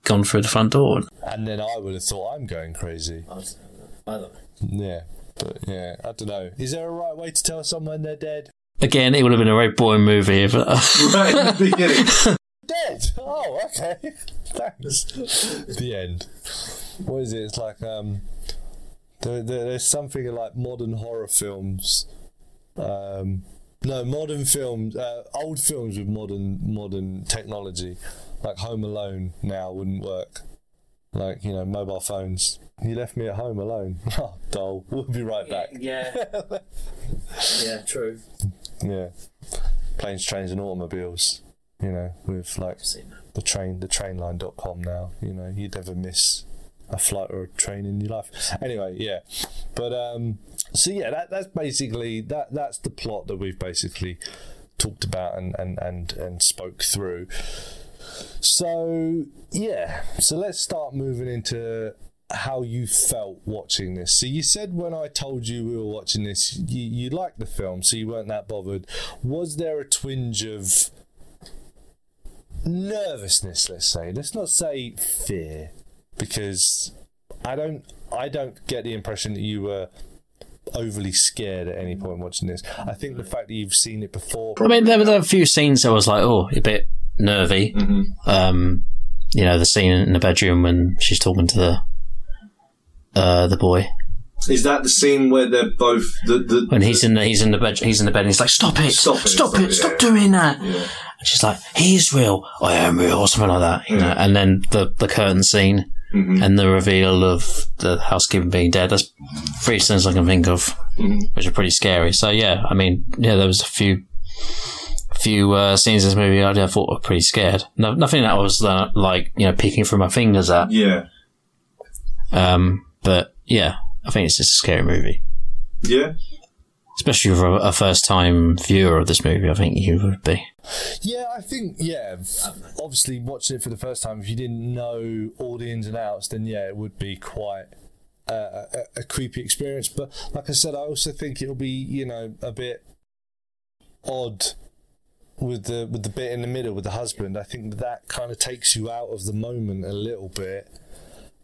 gone through the front door. And then I would have thought, I'm going crazy. I don't know. Yeah, but yeah, I don't know. Is there a right way to tell someone they're dead? Again, it would have been a very boring movie. But right in the beginning. Dead. Oh, okay. Thanks. The end. What is it? It's like um, there, there, there's something like modern horror films. Um, no, modern films, uh, old films with modern modern technology, like Home Alone now wouldn't work. Like, you know, mobile phones. You left me at home alone. Oh, doll. We'll be right back. Yeah. Yeah. True. Yeah. Planes, trains, and automobiles. You know, with like the train, the trainline dot com now, you know, you'd never miss a flight or a train in your life. Anyway, yeah. But, um, so yeah, that, that's basically, that that's the plot that we've basically talked about and, and, and, and spoke through. So, yeah. So let's start moving into how you felt watching this. So you said when I told you we were watching this, you, you liked the film, so you weren't that bothered. Was there a twinge of nervousness, let's say? Let's not say fear, because I don't I don't get the impression that you were overly scared at any point watching this. I think the fact that you've seen it before. I mean, there were a few scenes I was like, oh, a bit nervy. Mm-hmm. Um, you know, the scene in the bedroom when she's talking to the uh, the boy. Is that the scene where they're both the, the when he's in the he's in the bed he's in the bed and he's like, stop it, stop it, stop, stop it, it, stop yeah. doing that. Yeah. And she's like, he is real, I am real, or something like that, you yeah. know. And then the, the curtain scene mm-hmm. and the reveal of the housekeeper being dead. That's three scenes I can think of, mm-hmm. which are pretty scary. So yeah, I mean, yeah, there was a few few uh, scenes in this movie I thought were pretty scared. No, nothing that I was uh, like, you know, peeking through my fingers at. Yeah. Um, but yeah. I think it's just a scary movie. Yeah. Especially for a first-time viewer of this movie, I think you would be. Yeah, I think, yeah. Obviously, watching it for the first time, if you didn't know all the ins and outs, then, yeah, it would be quite uh, a, a creepy experience. But like I said, I also think it'll be, you know, a bit odd with the with the bit in the middle, with the husband. I think that kind of takes you out of the moment a little bit.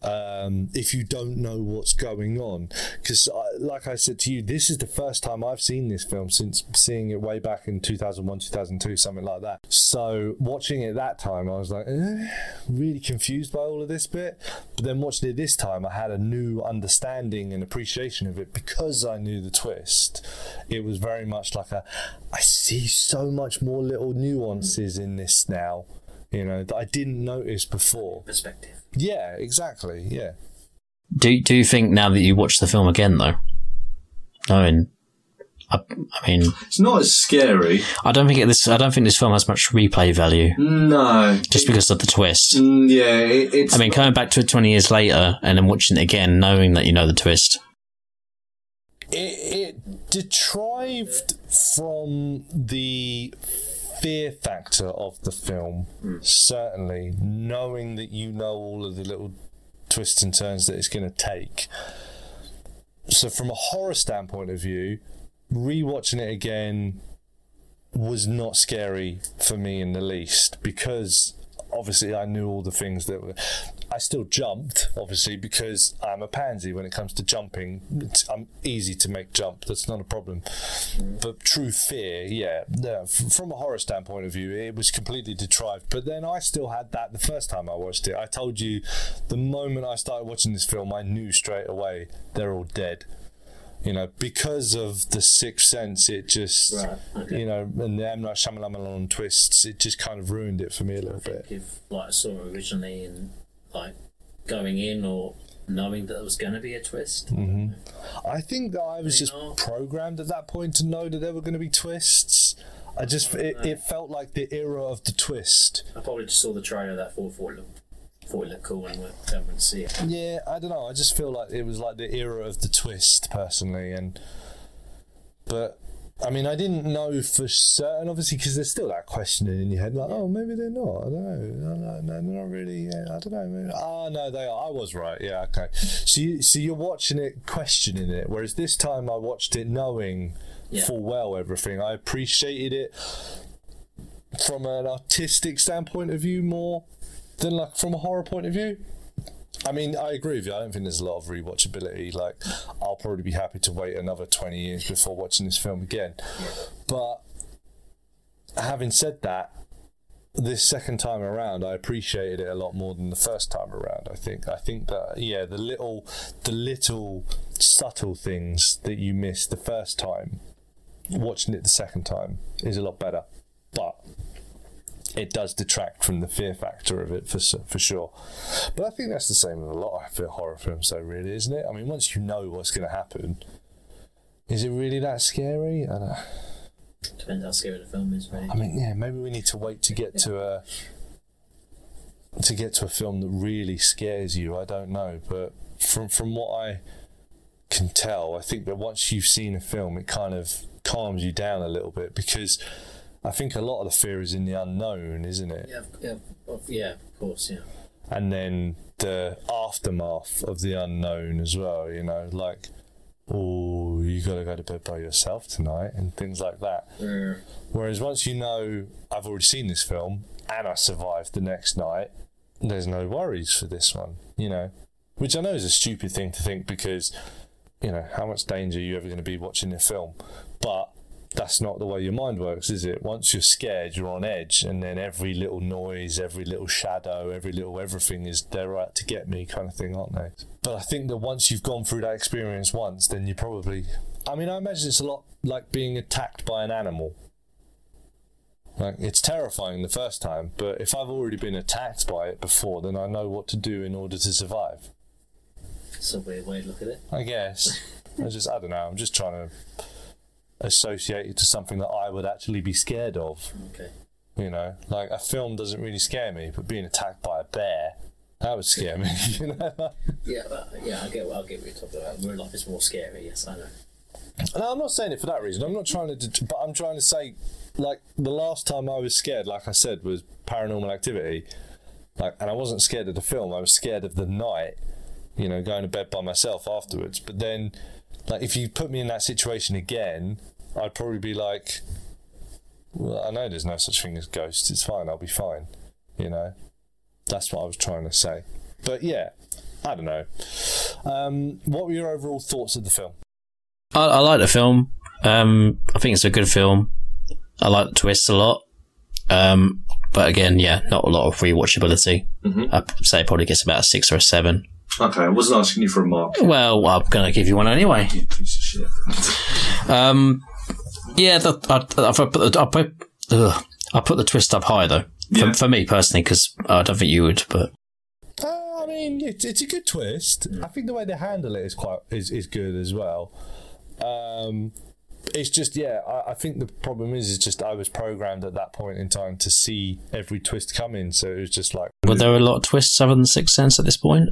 Um, if you don't know what's going on, because like I said to you, this is the first time I've seen this film since seeing it way back in two thousand one, two thousand two, something like that. So watching it that time, I was like, eh, really confused by all of this bit. But then watching it this time, I had a new understanding and appreciation of it because I knew the twist. It was very much like a, I see so much more little nuances in this now, you know, that I didn't notice before. Perspective. Yeah, exactly, yeah. Do do you think now that you watch the film again, though, knowing I, I mean, it's not as scary. I don't think it, this. I don't think this film has much replay value. No, just because of the twist. Mm, yeah, it, it's. I mean, coming back to it twenty years later and then watching it again, knowing that you know the twist. It, it detrived from the fear factor of the film. Mm. Certainly, knowing that you know all of the little twists and turns that it's going to take. So, from a horror standpoint of view, rewatching it again was not scary for me in the least, because obviously I knew all the things that were. I still jumped, obviously, because I'm a pansy when it comes to jumping. It's, I'm easy to make jump. That's not a problem. But true fear, yeah, no, from a horror standpoint of view, it was completely deprived. But then I still had that the first time I watched it. I told you, the moment I started watching this film, I knew straight away they're all dead. You know, because of The Sixth Sense, it just, right, okay. you know, and the M Night Shyamalan twists, it just kind of ruined it for me a little I bit. If, like, I saw it originally and, like, going in or knowing that there was going to be a twist. Mm-hmm. I think that I was just programmed at that point to know that there were going to be twists. I just, it, it felt like the era of the twist. I probably just saw the trailer that for for look. Thought it looked cool and went over and see it. Yeah, I don't know. I just feel like it was like the era of the twist, personally. And but I mean, I didn't know for certain, obviously, because there's still that questioning in your head, like, oh, maybe they're not. I don't know. No, no, they're not really. Yeah, I don't know. Maybe. Oh no, they are. I was right. Yeah, okay. So, you, so you're watching it, questioning it, whereas this time I watched it knowing yeah. full well everything. I appreciated it from an artistic standpoint of view more. Then, like, from a horror point of view, I mean, I agree with you. I don't think there's a lot of rewatchability. Like, I'll probably be happy to wait another twenty years before watching this film again. But having said that, this second time around, I appreciated it a lot more than the first time around. I think. I think that yeah, the little, the little subtle things that you missed the first time, watching it the second time is a lot better. But it does detract from the fear factor of it for for sure. But I think that's the same with a lot of horror films, though, really, isn't it? I mean, once you know what's going to happen, is it really that scary? I don't know. Depends how scary the film is, really. I mean, yeah, maybe we need to wait to get to a to get to a film that really scares you. I don't know, but from from what I can tell, I think that once you've seen a film, it kind of calms you down a little bit, because I think a lot of the fear is in the unknown, isn't it? Yeah, yeah, yeah, of course, yeah. And then the aftermath of the unknown as well, you know, like, oh, you got to go to bed by yourself tonight and things like that. Mm. Whereas once you know, I've already seen this film and I survived the next night, there's no worries for this one, you know, which I know is a stupid thing to think, because, you know, how much danger are you ever going to be watching a film? But that's not the way your mind works, is it? Once you're scared, you're on edge, and then every little noise, every little shadow, every little everything is, they're out to get me kind of thing, aren't they? But I think that once you've gone through that experience once, then you probably, I mean, I imagine it's a lot like being attacked by an animal. Like, it's terrifying the first time, but if I've already been attacked by it before, then I know what to do in order to survive. It's a weird way to look at it, I guess. I just, I don't know, I'm just trying to associated to something that I would actually be scared of. Okay. You know, like, a film doesn't really scare me, but being attacked by a bear, that would scare me. You know? Yeah, but, yeah, I get what, I get what you're talking about. Real life is more scary. Yes, I know. No, I'm not saying it for that reason. I'm not trying to, but I'm trying to say, like, the last time I was scared, like I said, was Paranormal Activity. Like, and I wasn't scared of the film. I was scared of the night. You know, going to bed by myself afterwards. But then, like, if you put me in that situation again, I'd probably be like, well, I know there's no such thing as ghosts. It's fine. I'll be fine. You know, that's what I was trying to say. But yeah, I don't know. Um, what were your overall thoughts of the film? I, I like the film. Um, I think it's a good film. I like the twists a lot. Um, but again, yeah, not a lot of rewatchability. Mm-hmm. I'd say it probably gets about a six or a seven. Okay, I wasn't asking you for a mark. Well, I'm going to give you one anyway. You piece of shit. um, yeah, the, I, I've put the, I, put, ugh, I put the twist up high, though, yeah. for, for me personally, because I don't think you would, but... Uh, I mean, it's, it's a good twist. I think the way they handle it is quite is, is good as well. Um, it's just, yeah, I, I think the problem is, it's just I was programmed at that point in time to see every twist coming, so it was just like... Were there a lot of twists other than Sixth Sense at this point?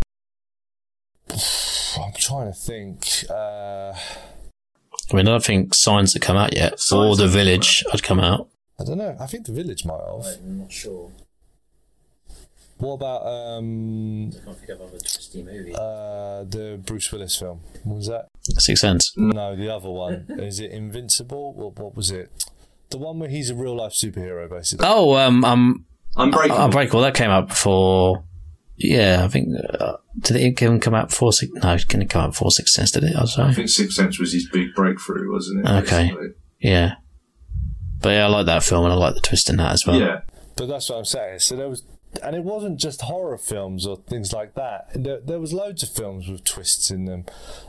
I'm trying to think. Uh... I mean, I don't think Signs had come out yet, or The Village had come out. I don't know, I think The Village might have. Right, I'm not sure. What about um, I can't think of other twisty movies. Uh, the Bruce Willis film? What was that? Sixth Sense. No, the other one. Is it Invincible? What What was it? The one where he's a real life superhero, basically. Oh, um, um, Unbreakable. Unbreakable. That came out before. Yeah, I think. Uh, did it even come out before? Six, no, it didn't come out before Sixth Sense, did it? Oh, sorry. I think Sixth Sense was his big breakthrough, wasn't it? Okay. Basically. Yeah. But yeah, I like that film, and I like the twist in that as well. Yeah. But that's what I'm saying. So there was. And it wasn't just horror films or things like that. There, there was loads of films with twists in them.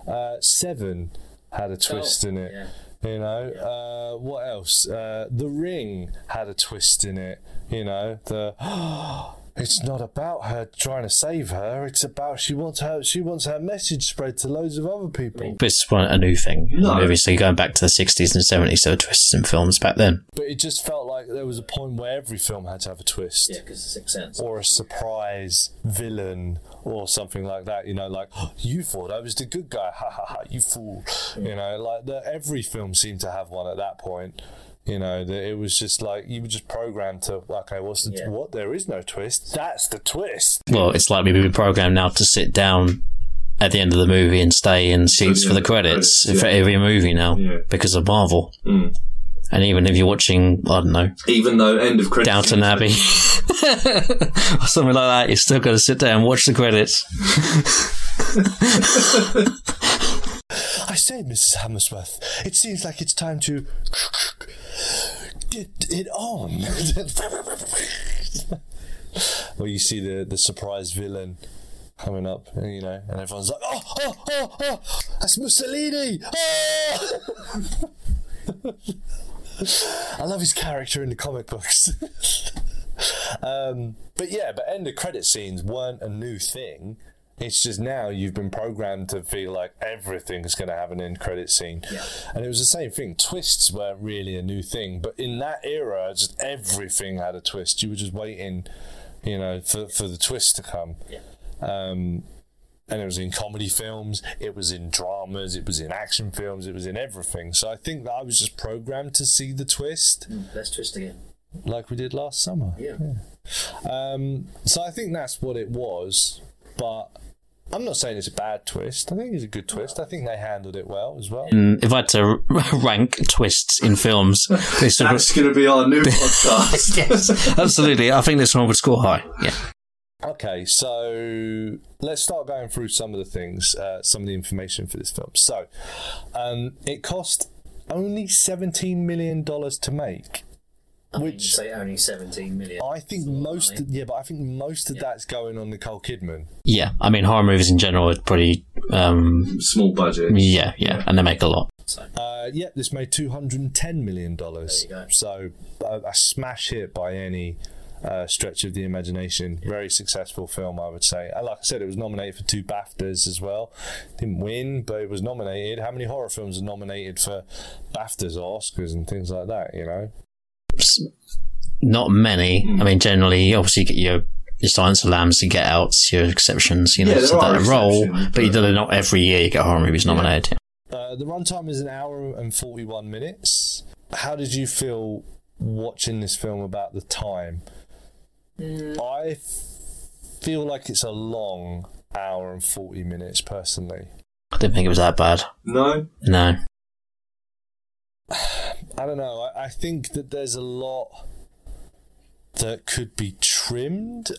Uh, Seven had a twist oh, in it. Yeah. You know, yeah. uh, what else? Uh, The Ring had a twist in it. You know, the oh, it's not about her trying to save her. It's about she wants her. She wants her message spread to loads of other people. But it's not a new thing. No, obviously going back to the sixties and seventies, there were twists in films back then. But it just felt like there was a point where every film had to have a twist. Yeah, because The Sixth Sense. Or a surprise villain or something like that. You know, like oh, you thought I was the good guy. Ha ha ha! You fool. Mm. You know, like the, every film seemed to have one at that point. You know, that it was just like you were just programmed to okay, what's the yeah. t- what? There is no twist. That's the twist. Well, it's like me being programmed now to sit down at the end of the movie and stay in seats so, yeah, for the credits yeah. for every movie now yeah. because of Marvel. Mm. And even if you're watching, I don't know, even though end of credits, Downton Abbey or something like that, you're still going to sit there and watch the credits. I say, Missus Hammersworth, it seems like it's time to get it on. Well, you see the, the surprise villain coming up, you know, and everyone's like, oh, oh, oh, oh, that's Mussolini. Oh! I love his character in the comic books. um, but yeah, but end of credit scenes weren't a new thing. It's just now you've been programmed to feel like everything's going to have an end credit scene. Yeah. And it was the same thing. Twists weren't really a new thing. But in that era, just everything had a twist. You were just waiting, you know, for, for the twist to come. Yeah. Um, and it was in comedy films. It was in dramas. It was in action films. It was in everything. So I think that I was just programmed to see the twist. Mm, let's twist again. Like we did last summer. Yeah. yeah. Um, so I think that's what it was. But... I'm not saying it's a bad twist. I think it's a good twist. I think they handled it well as well. And if I had to rank twists in films... That's going to be our new podcast. Yes, absolutely. I think this one would score high. Yeah. Okay, so let's start going through some of the things, uh, some of the information for this film. So, um, it cost only seventeen million dollars to make. I mean, which say only seventeen million. I think most, of, yeah, but I think most of yeah. that's going on Nicole Kidman. Yeah, I mean horror movies in general are pretty um, small budget. Yeah, yeah, and they make a lot. So. Uh, yeah, this made two hundred ten million dollars. So uh, a smash hit by any uh, stretch of the imagination. Yeah. Very successful film, I would say. And like I said, it was nominated for two BAFTAs as well. Didn't win, but it was nominated. How many horror films are nominated for BAFTAs or Oscars and things like that? You know. Not many. I mean, generally, obviously, you get your, your Silence of Lambs, your Get Outs, your exceptions, you know, yeah, so that role, but you do not every year you get horror movies nominated. Yeah. Uh, the runtime is an hour and forty-one minutes. How did you feel watching this film about the time? Mm. I f- feel like it's a long hour and forty minutes, personally. I didn't think it was that bad. No? No. I don't know. I, I think that there's a lot that could be trimmed.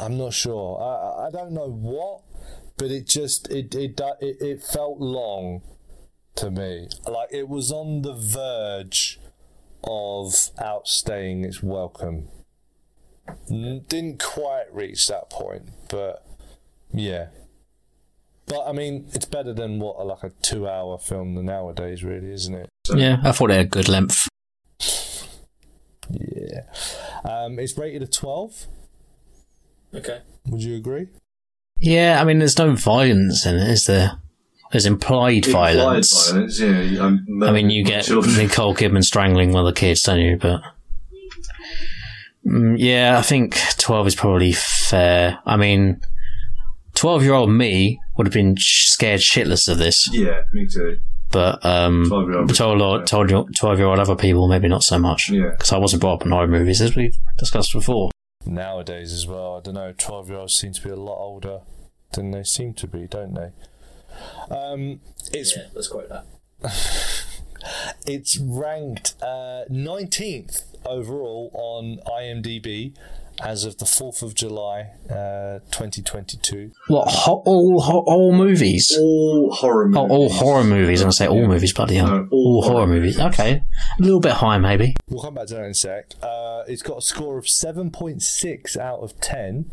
I'm not sure. I, I don't know what, but it just it it it, it felt long to me. Like it was on the verge of outstaying its welcome. Didn't quite reach that point, but yeah. But, I mean, it's better than, what, like a two-hour film nowadays, really, isn't it? So. Yeah, I thought it had a good length. Yeah. Um, it's rated a twelve. Okay. Would you agree? Yeah, I mean, there's no violence in it, is there? There's implied, implied violence. violence yeah. I'm, I mean, you get children. Nicole Kidman strangling one of the kids, don't you? But mm, yeah, I think twelve is probably fair. I mean, twelve-year-old me would have been scared shitless of this. Yeah, me too. But um, twelve-year-old, twelve-year-old other people, maybe not so much. Yeah, because I wasn't brought up in horror movies, as we've discussed before. Nowadays as well, I don't know, twelve-year-olds seem to be a lot older than they seem to be, don't they? Um, it's yeah, let's quote that. It's ranked uh, nineteenth overall on IMDb as of the fourth of July, uh, twenty twenty-two. What, ho- all, ho- all movies? All horror movies. Oh, all horror movies. I'm going to say all yeah. movies, bloody hell. No, all, all horror, horror movies. movies. Okay. A little bit high, maybe. We'll come back to that in a sec. Uh, it's got a score of seven point six out of ten.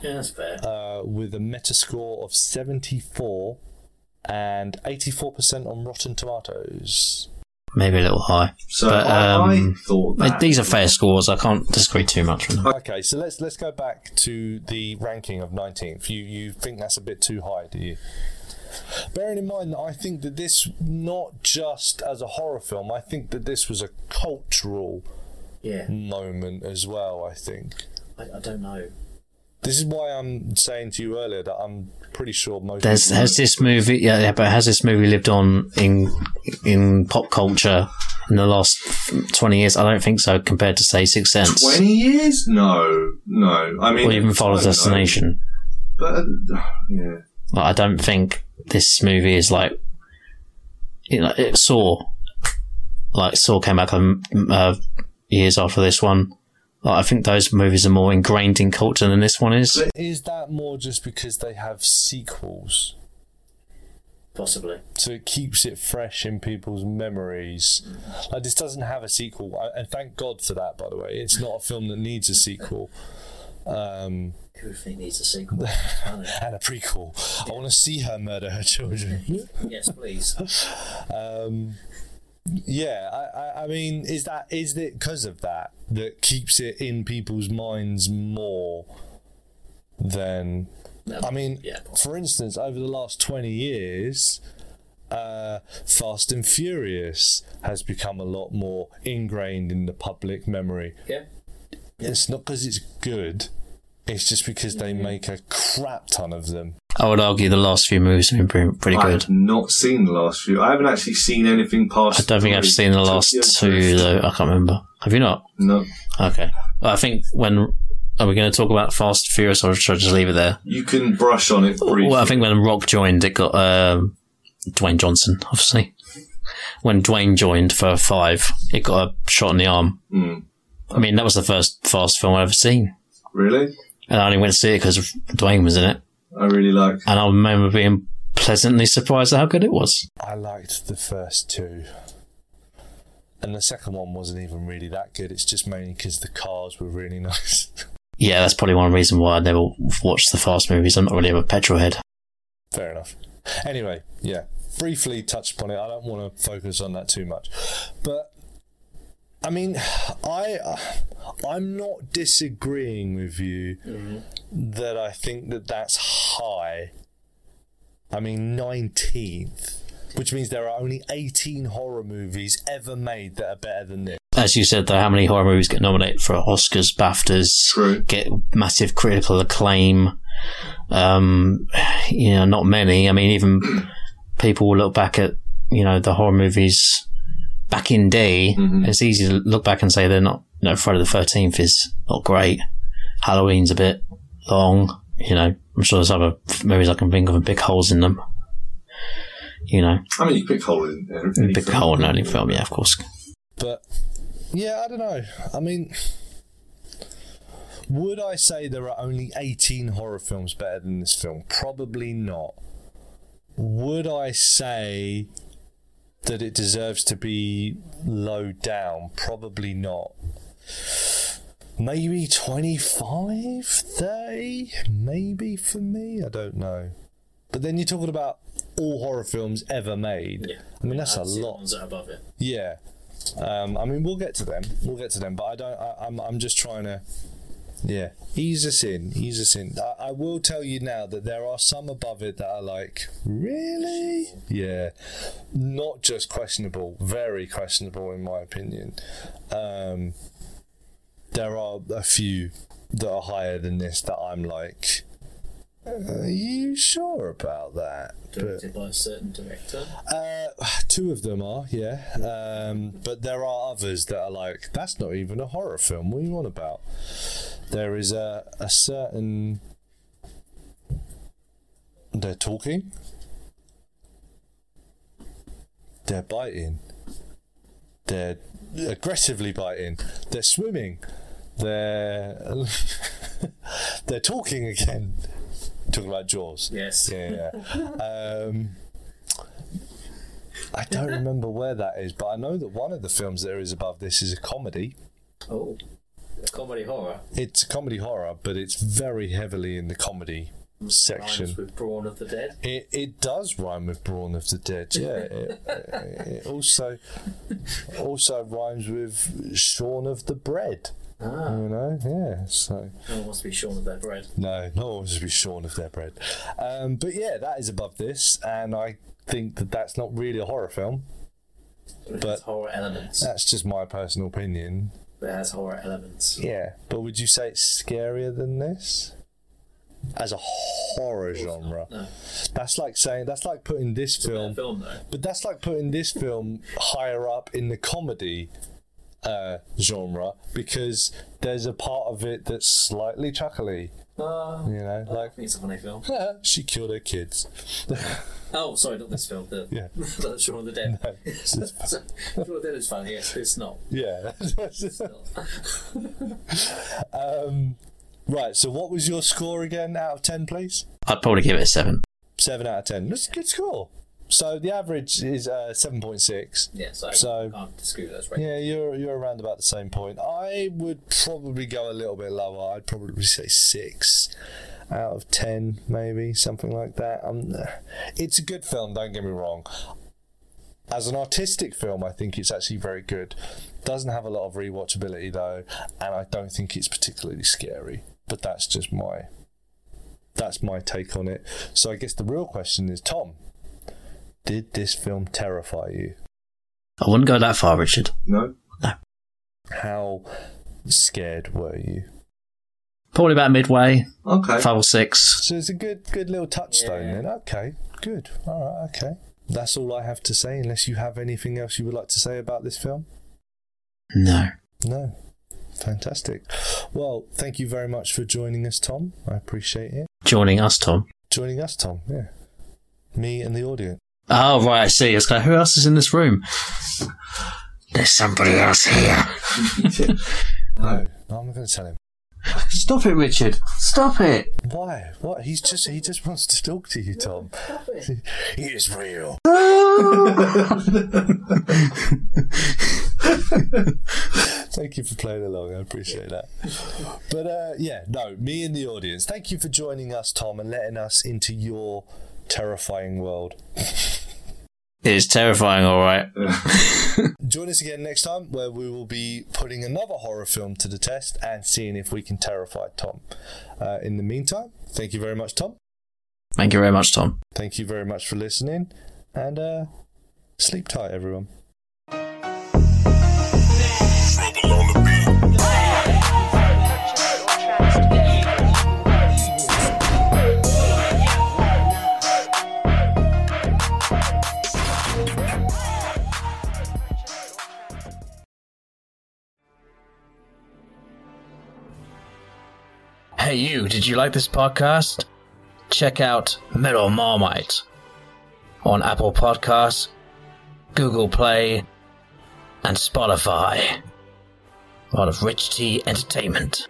Yeah, that's fair. Uh, with a Metascore of seventy-four and eighty-four percent on Rotten Tomatoes. Maybe a little high. So but, um, I thought that these are fair scores. I can't disagree too much with them. Okay, so let's let's go back to the ranking of nineteenth. You you think that's a bit too high, do you? Bearing in mind that I think that this, not just as a horror film, I think that this was a cultural yeah. moment as well, I think. I, I don't know. This is why I'm saying to you earlier that I'm pretty sure most. There's, has this movie, yeah, yeah, but has this movie lived on in in pop culture in the last twenty years? I don't think so. Compared to say Sixth Sense, twenty years? No, no. I mean, or even Final Destination. But yeah, like, I don't think this movie is like, you know, it Saw, like Saw came back uh, years after this one. Like, I think those movies are more ingrained in culture than this one is. But is that more just because they have sequels? Possibly. So it keeps it fresh in people's memories. Like, this doesn't have a sequel, and thank God for that, by the way. It's not a film that needs a sequel. Um, Who would think needs a sequel? And a prequel. Yeah. I want to see her murder her children. Yes, please. um... Yeah, I, I, I mean, is that is it because of that that keeps it in people's minds more than... No, I mean, yeah. For instance, over the last twenty years, uh, Fast and Furious has become a lot more ingrained in the public memory. Yeah. yeah. It's not because it's good, it's just because mm-hmm. they make a crap ton of them. I would argue the last few movies have been pretty, pretty I good. I have not seen the last few. I haven't actually seen anything past... I don't think I've seen the last two, though. I can't remember. Have you not? No. Okay. Well, I think when... Are we going to talk about Fast and Furious, or should I just leave it there? You can brush on it briefly. Well, I think when Rock joined, it got... Um, Dwayne Johnson, obviously. When Dwayne joined for five, it got a shot in the arm. Mm. I mean, that was the first Fast film I've ever seen. Really? And I only went to see it because Dwayne was in it. I really liked. And I remember being pleasantly surprised at how good it was. I liked the first two. And the second one wasn't even really that good. It's just mainly because the cars were really nice. Yeah, that's probably one reason why I never watched the Fast movies. I'm not really a petrol head. Fair enough. Anyway, yeah, briefly touched upon it. I don't want to focus on that too much. But, I mean, I, I'm not disagreeing with you mm-hmm. that I think that that's high. I mean, nineteenth, which means there are only eighteen horror movies ever made that are better than this. As you said, though, how many horror movies get nominated for Oscars, BAFTAs, True. Get massive critical acclaim? Um, you know, not many. I mean, even people will look back at, you know, the horror movies... Back in day, mm-hmm. it's easy to look back and say they're not, you know, Friday the thirteenth is not great. Halloween's a bit long, you know. I'm sure there's other movies I can think of and big holes in them, you know. I mean, you pick hole in any big film. hole in any film, yeah, of course. But, yeah, I don't know. I mean, would I say there are only eighteen horror films better than this film? Probably not. Would I say... that it deserves to be low down? Probably not. Maybe twenty-five, thirty, maybe for me, I don't know. But then you're talking about all horror films ever made. Yeah. I mean, that's I'd a lot. Ones that are above it. Yeah. Um, I mean, we'll get to them. We'll get to them. But I don't. I, I'm. I'm just trying to Yeah, ease us in, ease us in. I, I will tell you now that there are some above it that are like, really? Yeah, not just questionable, very questionable in my opinion. Um, there are a few that are higher than this that I'm like, are you sure about that? Directed but, by a certain director? Uh, two of them are, yeah. Um, but there are others that are like, that's not even a horror film. What are you on about? There is a, a certain... They're talking. They're biting. They're aggressively biting. They're swimming. They're... They're talking again. Talking about Jaws. Yes. Yeah. yeah. Um, I don't remember where that is, but I know that one of the films there is above this is a comedy. Oh, a comedy horror. It's a comedy horror, but it's very heavily in the comedy section. Rhymes with Brawn of the Dead. It it does rhyme with Brawn of the Dead. Yeah. it, it also also rhymes with Shaun of the Bread. Ah. You know, yeah. So no one wants to be shorn of their bread. No, no one wants to be shorn of their bread. Um, but yeah, that is above this, and I think that that's not really a horror film. But it but has horror elements. That's just my personal opinion. But it has horror elements. Yeah, but would you say it's scarier than this? As a horror genre, no. That's like saying that's like putting this it's film. A bad film though. But that's like putting this film higher up in the comedy. Uh, genre because there's a part of it that's slightly chuckly. Uh, you know, I like think it's a funny film. Yeah, she killed her kids. Oh, sorry, not this film. The, yeah, not Shaun of the Dead. No, it's Shaun of the Dead is funny. Yes, it's not. Yeah, it's not. um, right. So, what was your score again out of ten, please? I'd probably give it a seven. Seven out of ten. That's a good score. So the average is uh, seven point six. Yeah, so, so I can't dispute those rates. Yeah, you're, you're around about the same point. I would probably go a little bit lower. I'd probably say six out of ten, maybe, something like that. Um, it's a good film, don't get me wrong. As an artistic film, I think it's actually very good. Doesn't have a lot of rewatchability, though, and I don't think it's particularly scary. But that's just my... That's my take on it. So I guess the real question is, Tom... Did this film terrify you? I wouldn't go that far, Richard. No? No. How scared were you? Probably about midway. Okay. Five or six. So it's a good good little touchstone yeah. then. Okay, good. All right, okay. That's all I have to say, unless you have anything else you would like to say about this film? No. No. Fantastic. Well, thank you very much for joining us, Tom. I appreciate it. Joining us, Tom? Joining us, Tom, yeah. Me and the audience. Oh, right, I see. It's like, who else is in this room? There's somebody else here. no, no, I'm not going to tell him. Stop it, Richard. Stop it. Why? What? He's Stop just it. He just wants to talk to you, Tom. Stop it. He is real. Thank you for playing along. I appreciate that. But, uh, yeah, no, me and the audience. Thank you for joining us, Tom, and letting us into your... terrifying world. It is terrifying, all right. Join us again next time, where we will be putting another horror film to the test and seeing if we can terrify Tom. Uh, in the meantime, thank you very much, Tom. Thank you very much, Tom. Thank you very much for listening, and uh, sleep tight, everyone. Hey you, did you like this podcast? Check out Metal Marmite on Apple Podcasts, Google Play, and Spotify. Out of Rich T Entertainment.